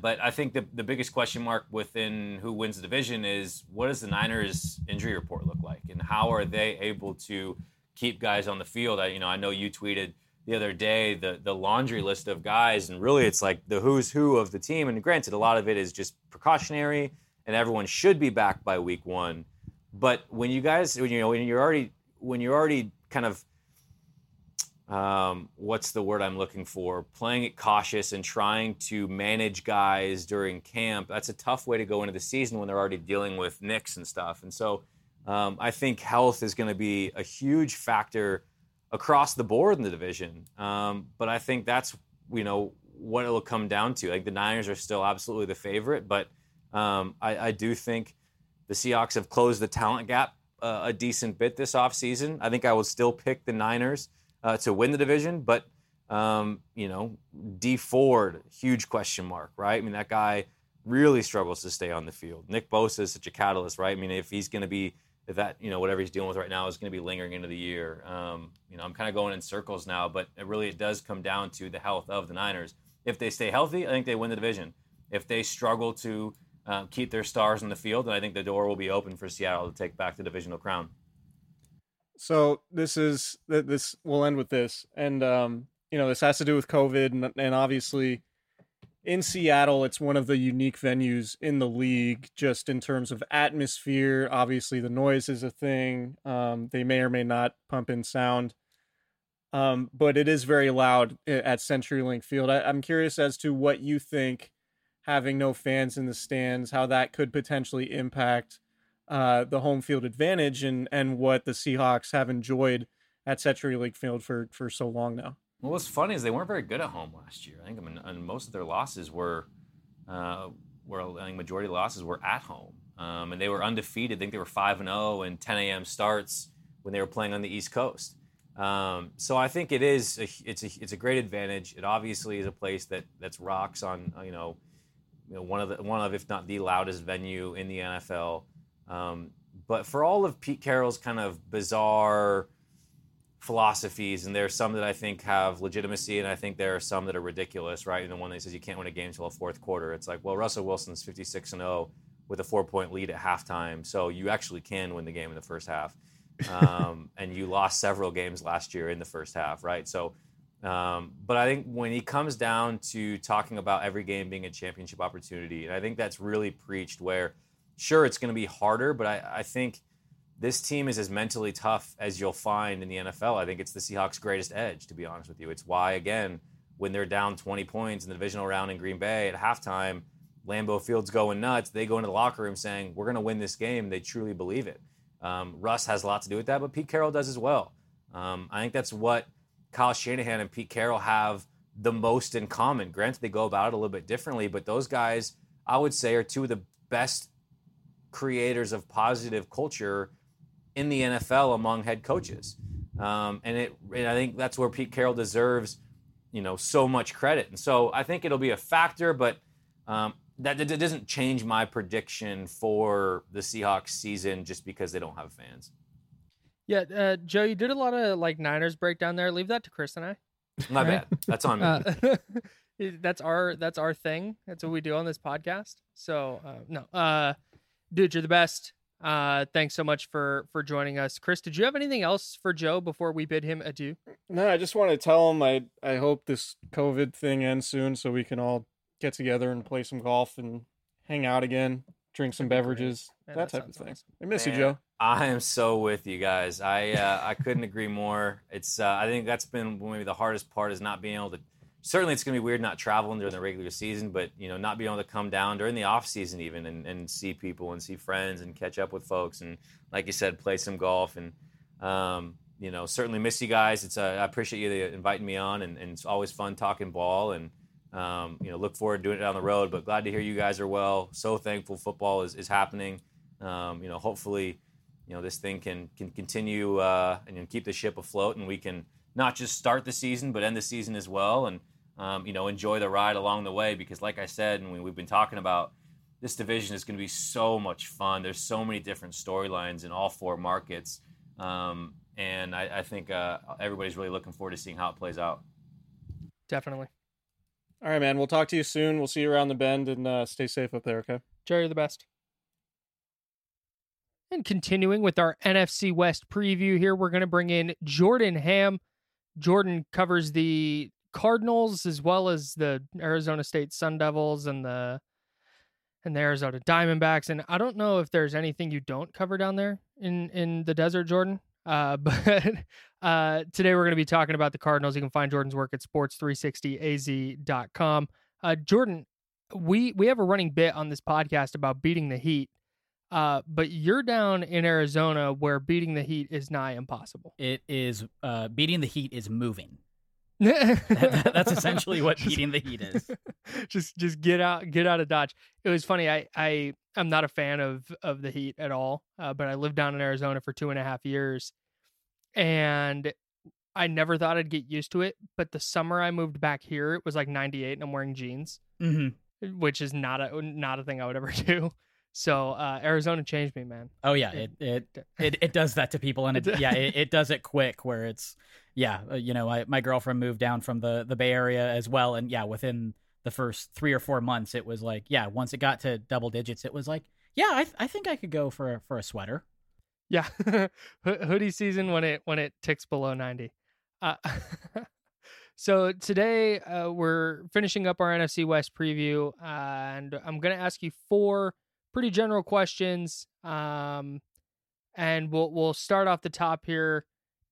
but I think the, the biggest question mark within who wins the division is, what does the Niners injury report look like? And how are they able to keep guys on the field? I, you know, I know you tweeted the other day, the, the laundry list of guys, and really it's like the who's who of the team. And granted, a lot of it is just precautionary and everyone should be back by week one. But when you guys, when you know, when you're already, when you're already kind of, um, what's the word I'm looking for, playing it cautious and trying to manage guys during camp, that's a tough way to go into the season when they're already dealing with nicks and stuff. And so um, I think health is going to be a huge factor across the board in the division. Um, but I think that's, you know, what it'll come down to. Like, the Niners are still absolutely the favorite, but um, I, I do think the Seahawks have closed the talent gap a decent bit this offseason. I think I will still pick the Niners uh, to win the division, but, um, you know, D Ford, huge question mark, right? I mean, that guy really struggles to stay on the field. Nick Bosa is such a catalyst, right? I mean, if he's going to be that, you know, whatever he's dealing with right now is going to be lingering into the year. Um, you know, I'm kind of going in circles now, but it really, it does come down to the health of the Niners. If they stay healthy, I think they win the division. If they struggle to Uh, keep their stars on the field, and I think the door will be open for Seattle to take back the divisional crown. So this is this. We'll end with this, and um, you know, this has to do with COVID, and, and obviously in Seattle, it's one of the unique venues in the league, just in terms of atmosphere. Obviously, the noise is a thing. Um, they may or may not pump in sound, um, but it is very loud at CenturyLink Field. I, I'm curious as to what you think. Having no fans in the stands, how that could potentially impact uh, the home field advantage and, and what the Seahawks have enjoyed at CenturyLink Field for, for so long now. Well, what's funny is they weren't very good at home last year. I think I mean, and most of their losses were, uh, were I think majority of the losses were at home. Um, and they were undefeated. I think they were five and oh and ten a.m. starts when they were playing on the East Coast. Um, so I think it is a, it's a it's a great advantage. It obviously is a place that that's rocks on, you know, You know, one of the one of if not the loudest venue in the N F L, um, But for all of Pete Carroll's kind of bizarre philosophies, and there are some that I think have legitimacy, and I think there are some that are ridiculous, right? And the one that says you can't win a game until a fourth quarter. It's like, well, Russell Wilson's fifty-six and oh with a four-point lead at halftime, so you actually can win the game in the first half. Um, and you lost several games last year in the first half, right? So, um, but I think when he comes down to talking about every game being a championship opportunity, and I think that's really preached where, sure, it's going to be harder, but I, I think this team is as mentally tough as you'll find in the N F L. I think it's the Seahawks' greatest edge, to be honest with you. It's why, again, when they're down twenty points in the divisional round in Green Bay at halftime, Lambeau Field's going nuts. They go into the locker room saying, we're going to win this game. They truly believe it. Um, Russ has a lot to do with that, but Pete Carroll does as well. Um, I think that's what Kyle Shanahan and Pete Carroll have the most in common. Granted, they go about it a little bit differently, but those guys, I would say, are two of the best creators of positive culture in the N F L among head coaches. Um, and, it, and I think that's where Pete Carroll deserves, you know, so much credit. And so I think it'll be a factor, but um, that, that doesn't change my prediction for the Seahawks season just because they don't have fans. Yeah, uh, Joe, you did a lot of like Niners breakdown there. Leave that to Chris and I. My right? bad. That's on me. Uh, that's our that's our thing. That's what we do on this podcast. So uh, no, uh, dude, you're the best. Uh, thanks so much for, for joining us. Chris, did you have anything else for Joe before we bid him adieu? No, I just want to tell him I, I hope this COVID thing ends soon so we can all get together and play some golf and hang out again, drink some beverages, Man, that, that type of thing. Awesome. I miss Man, you, Joe. I am so with you guys. I uh, I couldn't agree more. It's uh, I think that's been maybe the hardest part is not being able to, certainly it's going to be weird not traveling during the regular season, but, you know, not being able to come down during the off season even and, and see people and see friends and catch up with folks. And like you said, play some golf and, um, you know, certainly miss you guys. It's uh, I appreciate you inviting me on and, and it's always fun talking ball and, um, you know, look forward to doing it down the road, but glad to hear you guys are well. So thankful football is, is happening. Um, you know, hopefully, you know, this thing can, can continue, uh, and, and keep the ship afloat and we can not just start the season, but end the season as well. And, Um, you know, enjoy the ride along the way because, like I said, and we, we've been talking about, this division is going to be so much fun. There's so many different storylines in all four markets, um, and I, I think uh, everybody's really looking forward to seeing how it plays out. Definitely. All right, man. We'll talk to you soon. We'll see you around the bend, and uh, stay safe up there. Okay, Jerry, you're the best. And continuing with our N F C West preview here, we're going to bring in Jordan Ham. Jordan covers the Cardinals as well as the Arizona State Sun Devils and the and the Arizona Diamondbacks, and I don't know if there's anything you don't cover down there in in the desert, Jordan, uh but uh today we're going to be talking about the Cardinals. You can find Jordan's work at sports three sixty a z dot com. uh Jordan, we we have a running bit on this podcast about beating the heat. Uh, but you're down in Arizona where beating the heat is nigh impossible. It is uh beating the heat is moving. that, that's essentially what beating the heat is. Just, just get out, get out of Dodge. It was funny. I, I, I'm not a fan of, of the heat at all. Uh, but I lived down in Arizona for two and a half years, and I never thought I'd get used to it. But the summer I moved back here, it was like ninety-eight, and I'm wearing jeans, mm-hmm. which is not a, not a thing I would ever do. So uh, Arizona changed me, man. Oh yeah, it it it, it, it does that to people, and it, yeah, it, it does it quick. Where it's yeah, you know, I, my girlfriend moved down from the, the Bay Area as well, and yeah, within the first three or four months, it was like yeah, once it got to double digits, it was like yeah, I I think I could go for for a sweater. Yeah, hoodie season when it when it ticks below ninety. Uh, so today uh, we're finishing up our N F C West preview, uh, and I'm gonna ask you four pretty general questions, um, and we'll we'll start off the top here.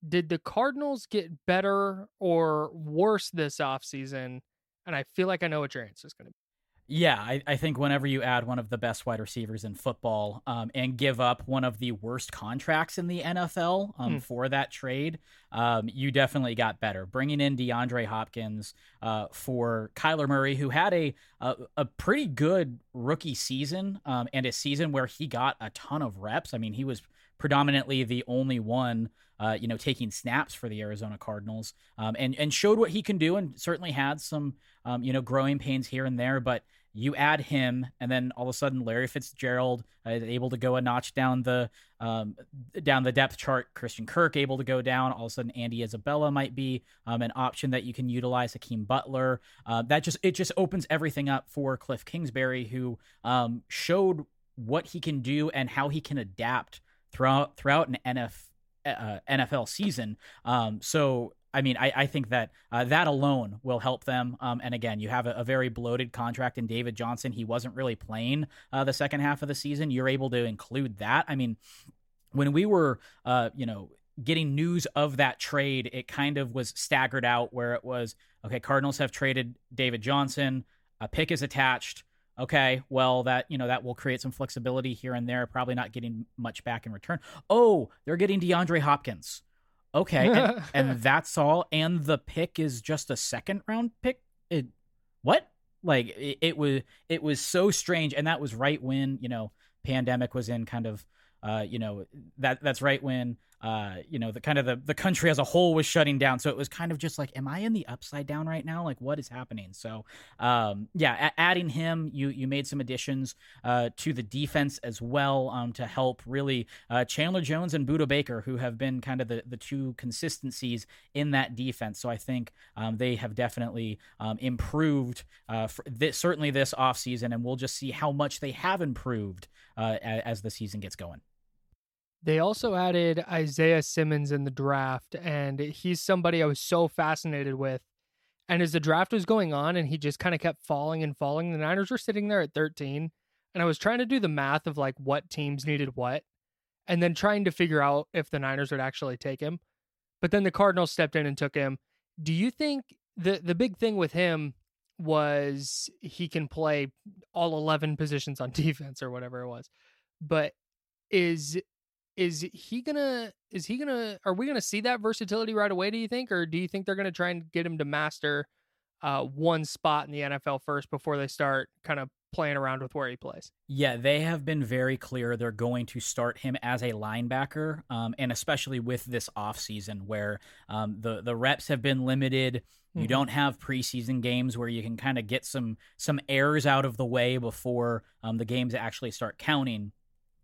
Did the Cardinals get better or worse this offseason? And I feel like I know what your answer is going to be. Yeah, I, I think whenever you add one of the best wide receivers in football um, and give up one of the worst contracts in the N F L um, hmm. for that trade, um, you definitely got better. Bringing in DeAndre Hopkins uh, for Kyler Murray, who had a a, a pretty good rookie season um, and a season where he got a ton of reps. I mean, he was predominantly the only one, uh, you know, taking snaps for the Arizona Cardinals, um, and, and showed what he can do, and certainly had some, um, you know, growing pains here and there. But You add him, and then all of a sudden, Larry Fitzgerald uh, able to go a notch down the um, down the depth chart. Christian Kirk able to go down. All of a sudden, Andy Isabella might be um, an option that you can utilize. Hakeem Butler. Uh, that just it just opens everything up for Cliff Kingsbury, who um, showed what he can do and how he can adapt throughout throughout an N F, uh, N F L season. Um, so. I mean, I, I think that uh, that alone will help them. Um, and again, you have a, a very bloated contract in David Johnson. He wasn't really playing uh, the second half of the season. You're able to include that. I mean, when we were, uh, you know, getting news of that trade, it kind of was staggered out where it was, okay, Cardinals have traded David Johnson. A pick is attached. Okay, well, that, you know, that will create some flexibility here and there. Probably not getting much back in return. Oh, they're getting DeAndre Hopkins. Okay, and, and that's all. And the pick is just a second round pick. It, what? Like it, it was. It was so strange, and that was right when you know pandemic was in kind of. Uh, you know that that's right when uh, you know the kind of the, the country as a whole was shutting down. So it was kind of just like, am I in the upside down right now? Like, what is happening? So um, yeah, a- adding him, you you made some additions uh, to the defense as well um, to help really uh, Chandler Jones and Budda Baker, who have been kind of the, the two consistencies in that defense. So I think um, they have definitely um, improved uh, for this, certainly this offseason, and we'll just see how much they have improved uh, as the season gets going. They also added Isaiah Simmons in the draft, and he's somebody I was so fascinated with. And as the draft was going on and he just kind of kept falling and falling, the Niners were sitting there at thirteen, and I was trying to do the math of like what teams needed what, and then trying to figure out if the Niners would actually take him. But then the Cardinals stepped in and took him. Do you think the, the big thing with him was he can play all eleven positions on defense or whatever it was, but is... Is he gonna, is he gonna, are we gonna see that versatility right away, do you think? Or do you think they're gonna try and get him to master uh, one spot in the N F L first before they start kind of playing around with where he plays? Yeah, they have been very clear they're going to start him as a linebacker, um, and especially with this offseason where um, the, the reps have been limited. You mm-hmm. don't have preseason games where you can kind of get some, some errors out of the way before um, the games actually start counting.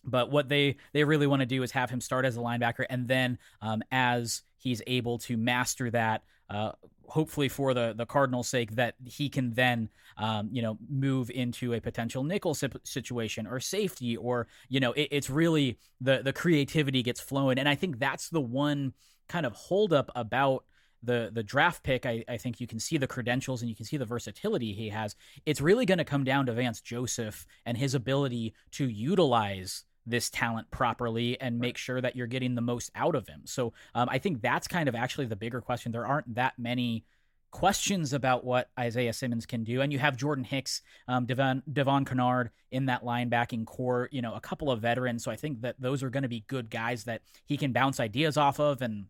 But what they, they really want to do is have him start as a linebacker, and then um, as he's able to master that, uh, hopefully for the, the Cardinals' sake, that he can then um, you know move into a potential nickel situation or safety, or you know it, it's really the the creativity gets flowing, and I think that's the one kind of holdup about. The the draft pick, I, I think you can see the credentials and you can see the versatility he has. It's really going to come down to Vance Joseph and his ability to utilize this talent properly and make sure that you're getting the most out of him. So um, I think that's kind of actually the bigger question. There aren't that many questions about what Isaiah Simmons can do. And you have Jordan Hicks, um, Devon, Devon Kennard in that linebacking core, you know, a couple of veterans. So I think that those are going to be good guys that he can bounce ideas off of and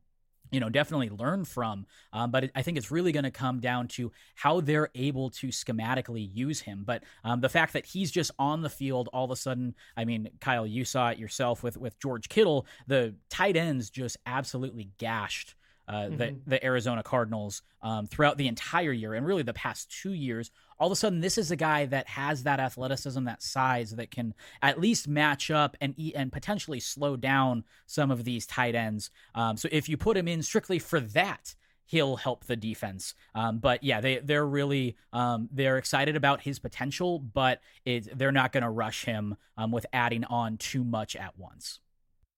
you know, definitely learn from. Um, but it, I think it's really going to come down to how they're able to schematically use him. But um, the fact that he's just on the field all of a sudden, I mean, Kyle, you saw it yourself with, with George Kittle, the tight ends just absolutely gashed uh, mm-hmm. the, the Arizona Cardinals um, throughout the entire year. And really the past two years, all of a sudden, this is a guy that has that athleticism, that size that can at least match up and and potentially slow down some of these tight ends. Um, so if you put him in strictly for that, he'll help the defense. Um, but yeah, they, they're really um, they're excited about his potential, but it, they're not going to rush him um, with adding on too much at once.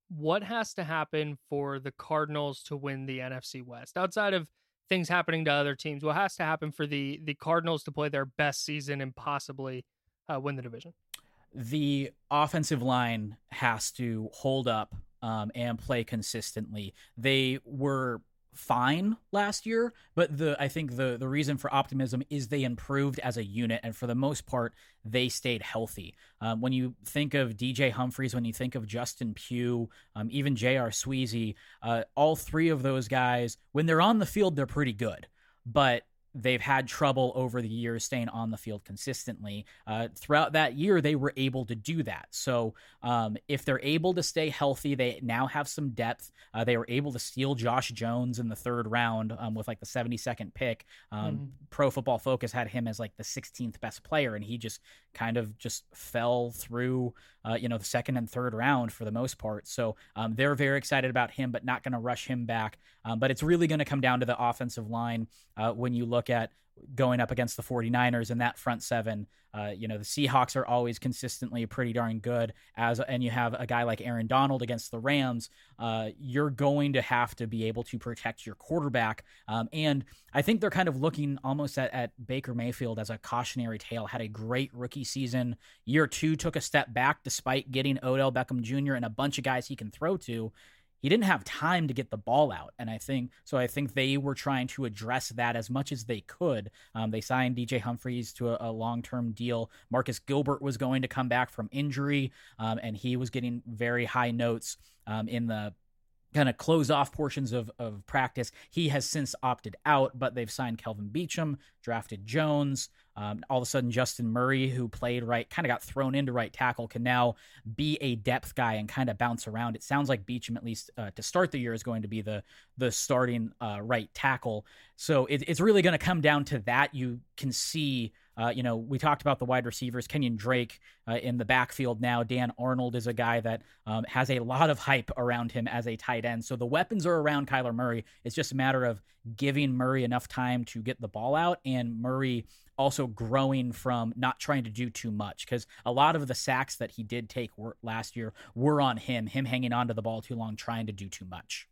What has to happen for the Cardinals to win the N F C West? Outside of things happening to other teams, what has to happen for the the Cardinals to play their best season and possibly uh, win the division? The offensive line has to hold up um, and play consistently. They were fine last year, but the I think the the reason for optimism is they improved as a unit, and for the most part, they stayed healthy. Um, when you think of D J Humphries, when you think of Justin Pugh, um, even J R Sweezy, uh, all three of those guys, when they're on the field, they're pretty good. But they've had trouble over the years staying on the field consistently. Uh, throughout that year, they were able to do that. So um, if they're able to stay healthy, they now have some depth. Uh, they were able to steal Josh Jones in the third round um, with like the seventy-second pick. Um, mm-hmm. Pro Football Focus had him as like the sixteenth best player, and he just kind of just fell through, uh, you know, the second and third round for the most part. So um, they're very excited about him, but not going to rush him back. Um, but it's really going to come down to the offensive line uh, when you look at going up against the 49ers and that front seven. Uh, you know, the Seahawks are always consistently pretty darn good, as and you have a guy like Aaron Donald against the Rams. Uh, you're going to have to be able to protect your quarterback. Um, and I think they're kind of looking almost at, at Baker Mayfield as a cautionary tale. Had a great rookie season. Year two took a step back despite getting Odell Beckham Junior and a bunch of guys he can throw to. He didn't have time to get the ball out, and I think so. I think they were trying to address that as much as they could. Um, they signed D J Humphries to a, a long-term deal. Marcus Gilbert was going to come back from injury, um, and he was getting very high notes um, in the kind of close off portions of of practice. He has since opted out, but they've signed Kelvin Beachum, drafted Jones. Um, all of a sudden, Justin Murray, who played right, kind of got thrown into right tackle, can now be a depth guy and kind of bounce around. It sounds like Beachum, at least uh, to start the year, is going to be the the starting uh, right tackle. So it, it's really going to come down to that. You can see, uh, you know, we talked about the wide receivers, Kenyon Drake uh, in the backfield now. Dan Arnold is a guy that um, has a lot of hype around him as a tight end. So the weapons are around Kyler Murray. It's just a matter of giving Murray enough time to get the ball out, and Murray also growing from not trying to do too much, because a lot of the sacks that he did take were, last year were on him, him hanging onto the ball too long, trying to do too much.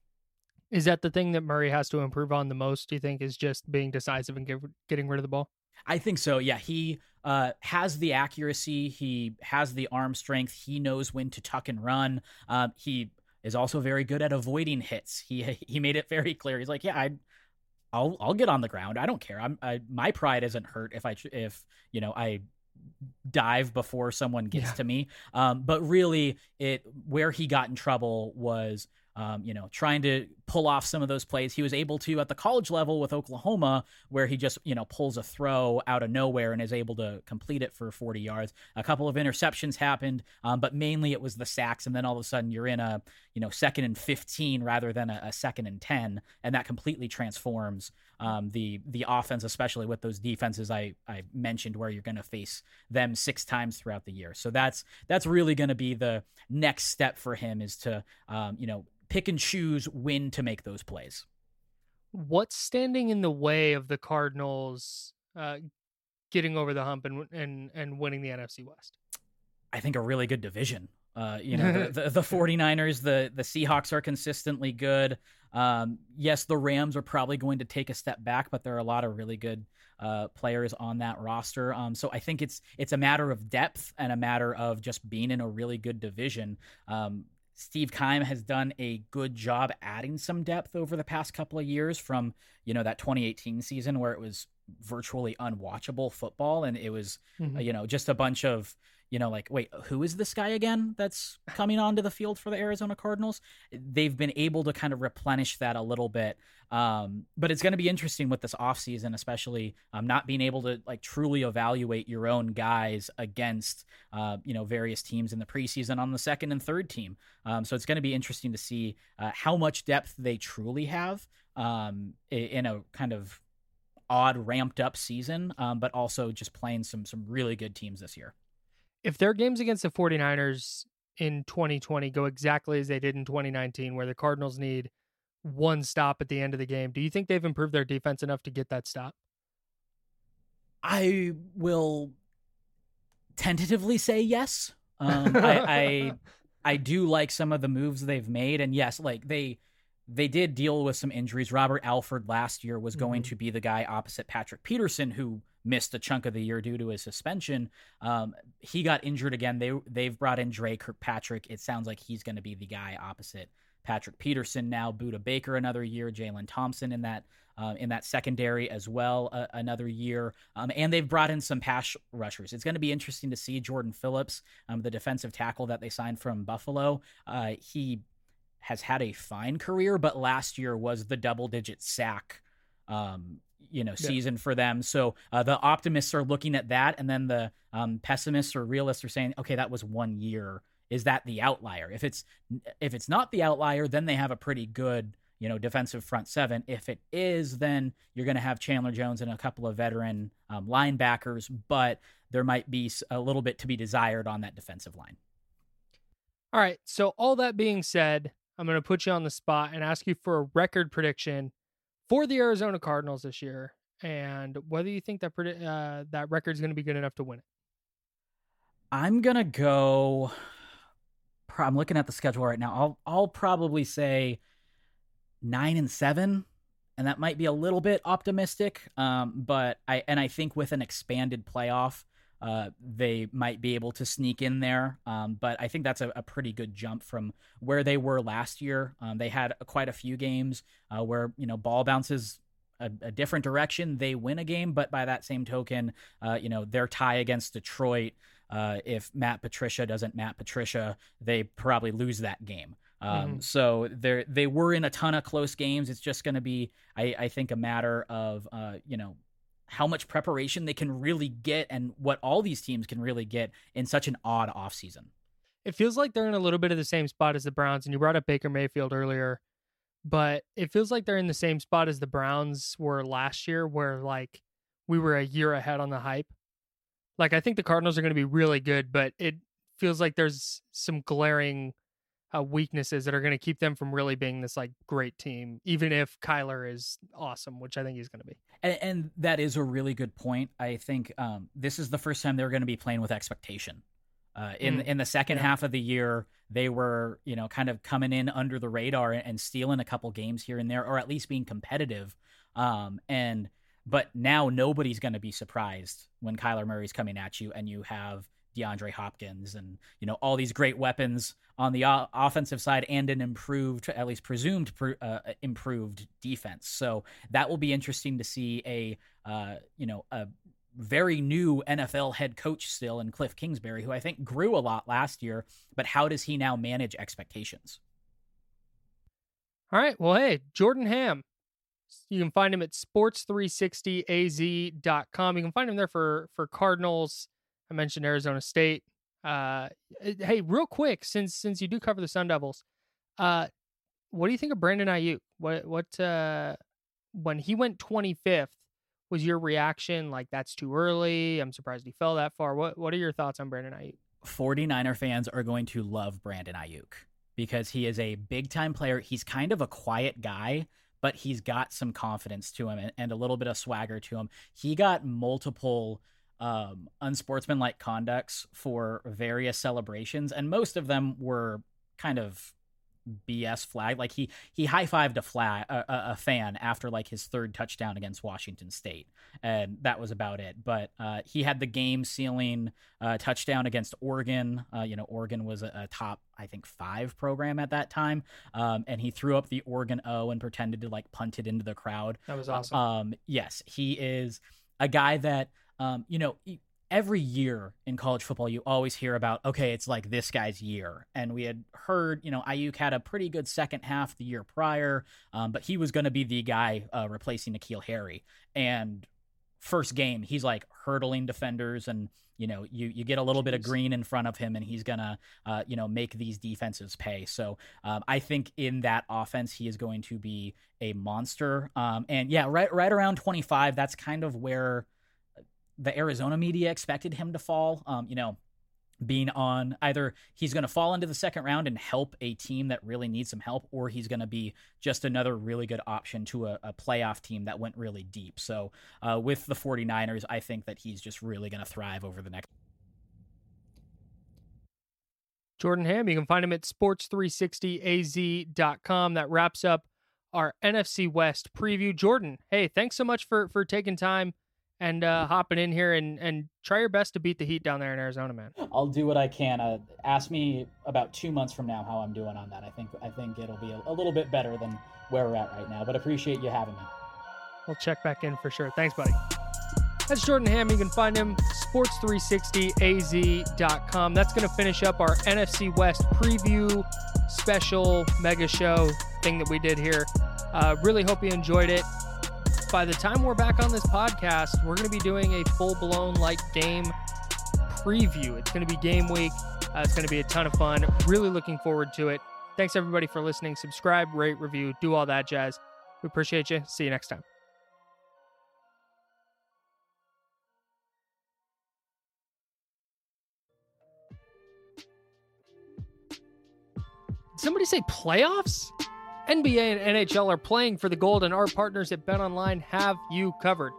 Is that the thing that Murray has to improve on the most, do you think, is just being decisive and get, getting rid of the ball? I think so, yeah. He uh, has the accuracy. He has the arm strength. He knows when to tuck and run. Um, he is also very good at avoiding hits. He he made it very clear. He's like, yeah, I... I'll I'll get on the ground. I don't care. I'm I, my pride isn't hurt if I if you know I dive before someone gets yeah. to me. Um, but really, it where he got in trouble was um, you know trying to pull off some of those plays he was able to at the college level with Oklahoma, where he just you know pulls a throw out of nowhere and is able to complete it for forty yards. A couple of interceptions happened, um, but mainly it was the sacks, and then all of a sudden you're in a you know second and fifteen rather than a, a second and ten, and that completely transforms um, the the offense, especially with those defenses I I mentioned where you're going to face them six times throughout the year. So that's that's really going to be the next step for him, is to um, you know pick and choose when to make those plays. What's standing in the way of the Cardinals uh, getting over the hump and, and, and winning the N F C West? I think a really good division. Uh, you know, the, the, the 49ers, the, the Seahawks are consistently good. Um, yes, the Rams are probably going to take a step back, but there are a lot of really good uh, players on that roster. Um, so I think it's, it's a matter of depth and a matter of just being in a really good division. Um, Steve Keim has done a good job adding some depth over the past couple of years from, you know, that twenty eighteen season where it was virtually unwatchable football. And it was, mm-hmm. you know, just a bunch of, you know, like, wait, who is this guy again that's coming onto the field for the Arizona Cardinals? They've been able to kind of replenish that a little bit. Um, but it's going to be interesting with this offseason, especially um, not being able to like truly evaluate your own guys against, uh, you know, various teams in the preseason on the second and third team. Um, so it's going to be interesting to see uh, how much depth they truly have um, in a kind of odd ramped up season, um, but also just playing some some really good teams this year. If their games against the 49ers in twenty twenty go exactly as they did in twenty nineteen, where the Cardinals need one stop at the end of the game, do you think they've improved their defense enough to get that stop? I will tentatively say yes. Um, I, I I do like some of the moves they've made, and yes, like they they did deal with some injuries. Robert Alford last year was going mm-hmm. to be the guy opposite Patrick Peterson, who missed a chunk of the year due to his suspension. Um, he got injured again. They, they've brought in Dre Kirkpatrick. It sounds like he's going to be the guy opposite Patrick Peterson now. Budda Baker another year, Jalen Thompson in that uh, in that secondary as well, uh, another year. Um, and they've brought in some pass rushers. It's going to be interesting to see Jordan Phillips, um, the defensive tackle that they signed from Buffalo. Uh, he has had a fine career, but last year was the double-digit sack Um, you know, season yeah. for them. So uh, the optimists are looking at that, and then the um, pessimists or realists are saying, okay, that was one year. Is that the outlier? If it's if it's not the outlier, then they have a pretty good, you know, defensive front seven. If it is, then you're going to have Chandler Jones and a couple of veteran um, linebackers, but there might be a little bit to be desired on that defensive line. All right. So all that being said, I'm going to put you on the spot and ask you for a record prediction for the Arizona Cardinals this year, and whether you think that predi- uh, that record is going to be good enough to win it. I'm going to go... I'm looking at the schedule right now. I'll I'll probably say nine and seven, and that might be a little bit optimistic. Um, but I and I think with an expanded playoff, uh, they might be able to sneak in there. Um, but I think that's a, a pretty good jump from where they were last year. Um, they had a, quite a few games uh, where you know ball bounces a, a different direction. They win a game, but by that same token, uh, you know their tie against Detroit. Uh, if Matt Patricia doesn't Matt Patricia, they probably lose that game. Um, mm-hmm. So they they were in a ton of close games. It's just going to be, I, I think, a matter of uh, you know how much preparation they can really get and what all these teams can really get in such an odd offseason. It feels like they're in a little bit of the same spot as the Browns, and you brought up Baker Mayfield earlier, but it feels like they're in the same spot as the Browns were last year, where like we were a year ahead on the hype. Like, I think the Cardinals are going to be really good, but it feels like there's some glaring uh, weaknesses that are going to keep them from really being this, like, great team, even if Kyler is awesome, which I think he's going to be. And, and that is a really good point. I think um, this is the first time they're going to be playing with expectation. Uh, in mm. in the second yeah. half of the year, they were, you know, kind of coming in under the radar and stealing a couple games here and there, or at least being competitive. Um, and... But now nobody's going to be surprised when Kyler Murray's coming at you and you have DeAndre Hopkins and, you know, all these great weapons on the o- offensive side and an improved, at least presumed pr- uh, improved defense. So that will be interesting to see a, uh, you know, a very new N F L head coach still in Cliff Kingsbury, who I think grew a lot last year. But how does he now manage expectations? All right. Well, hey, Jordan Ham. You can find him at sports three sixty a z dot com. You can find him there for, for Cardinals. I mentioned Arizona State. Uh, hey, real quick, since since you do cover the Sun Devils, uh, what do you think of Brandon Ayuk? What what uh, when he went twenty-fifth, was your reaction like that's too early? I'm surprised he fell that far. What what are your thoughts on Brandon Ayuk? 49er fans are going to love Brandon Ayuk because he is a big time player. He's kind of a quiet guy, but he's got some confidence to him and a little bit of swagger to him. He got multiple um, unsportsmanlike conducts for various celebrations, and most of them were kind of B S flag. Like he he high-fived a, flag, a, a fan after like his third touchdown against Washington State, and that was about it. But uh, he had the game-sealing uh, touchdown against Oregon. Uh, you know, Oregon was a, a top, I think, five program at that time, um, and he threw up the Oregon O and pretended to like punt it into the crowd. That was awesome. Um, yes, he is a guy that um, you know. He, Every year in college football, you always hear about, okay, it's like this guy's year. And we had heard, you know, Ayuk had a pretty good second half the year prior, um, but he was going to be the guy uh, replacing N'Keal Harry. And first game, he's like hurdling defenders and, you know, you, you get a little bit of green in front of him and he's going to, uh, you know, make these defenses pay. So um, I think in that offense, he is going to be a monster. Um, and yeah, right, right around twenty-five, that's kind of where the Arizona media expected him to fall, um, you know, being on either he's going to fall into the second round and help a team that really needs some help, or he's going to be just another really good option to a, a playoff team that went really deep. So uh, with the 49ers, I think that he's just really going to thrive over the next. Jordan Ham, you can find him at sports three sixty a z dot com. That wraps up our N F C West preview. Jordan, hey, thanks so much for, for taking time and uh, hopping in here and, and try your best to beat the heat down there in Arizona, man. I'll do what I can. Uh, ask me about two months from now how I'm doing on that. I think I think it'll be a, a little bit better than where we're at right now, but appreciate you having me. We'll check back in for sure. Thanks, buddy. That's Jordan Ham. You can find him sports three sixty a z dot com. That's going to finish up our N F C West preview special mega show thing that we did here. Uh, really hope you enjoyed it. by the time we're back on this podcast, we're going to be doing a full-blown like game preview. It's going to be game week. Uh, it's going to be a ton of fun. Really looking forward to it. Thanks everybody for listening. Subscribe, rate, review, do all that jazz. We appreciate you. See you next time. Did somebody say playoffs? N B A and N H L are playing for the gold, and our partners at BetOnline have you covered.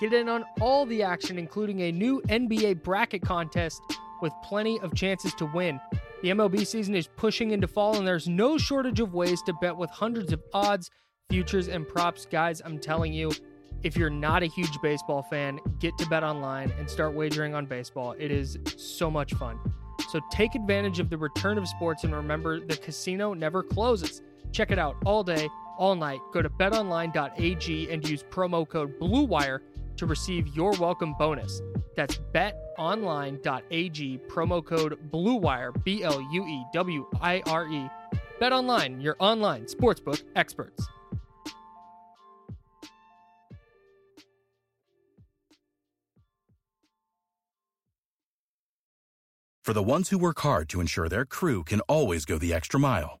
Get in on all the action, including a new N B A bracket contest with plenty of chances to win. The M L B season is pushing into fall, and there's no shortage of ways to bet with hundreds of odds, futures, and props. Guys, I'm telling you, if you're not a huge baseball fan, get to BetOnline and start wagering on baseball. It is so much fun. So take advantage of the return of sports, and remember, the casino never closes. Check it out all day, all night. Go to betonline.ag and use promo code BLUEWIRE to receive your welcome bonus. That's betonline.ag, promo code BLUEWIRE, B L U E W I R E. BetOnline, your online sportsbook experts. For the ones who work hard to ensure their crew can always go the extra mile,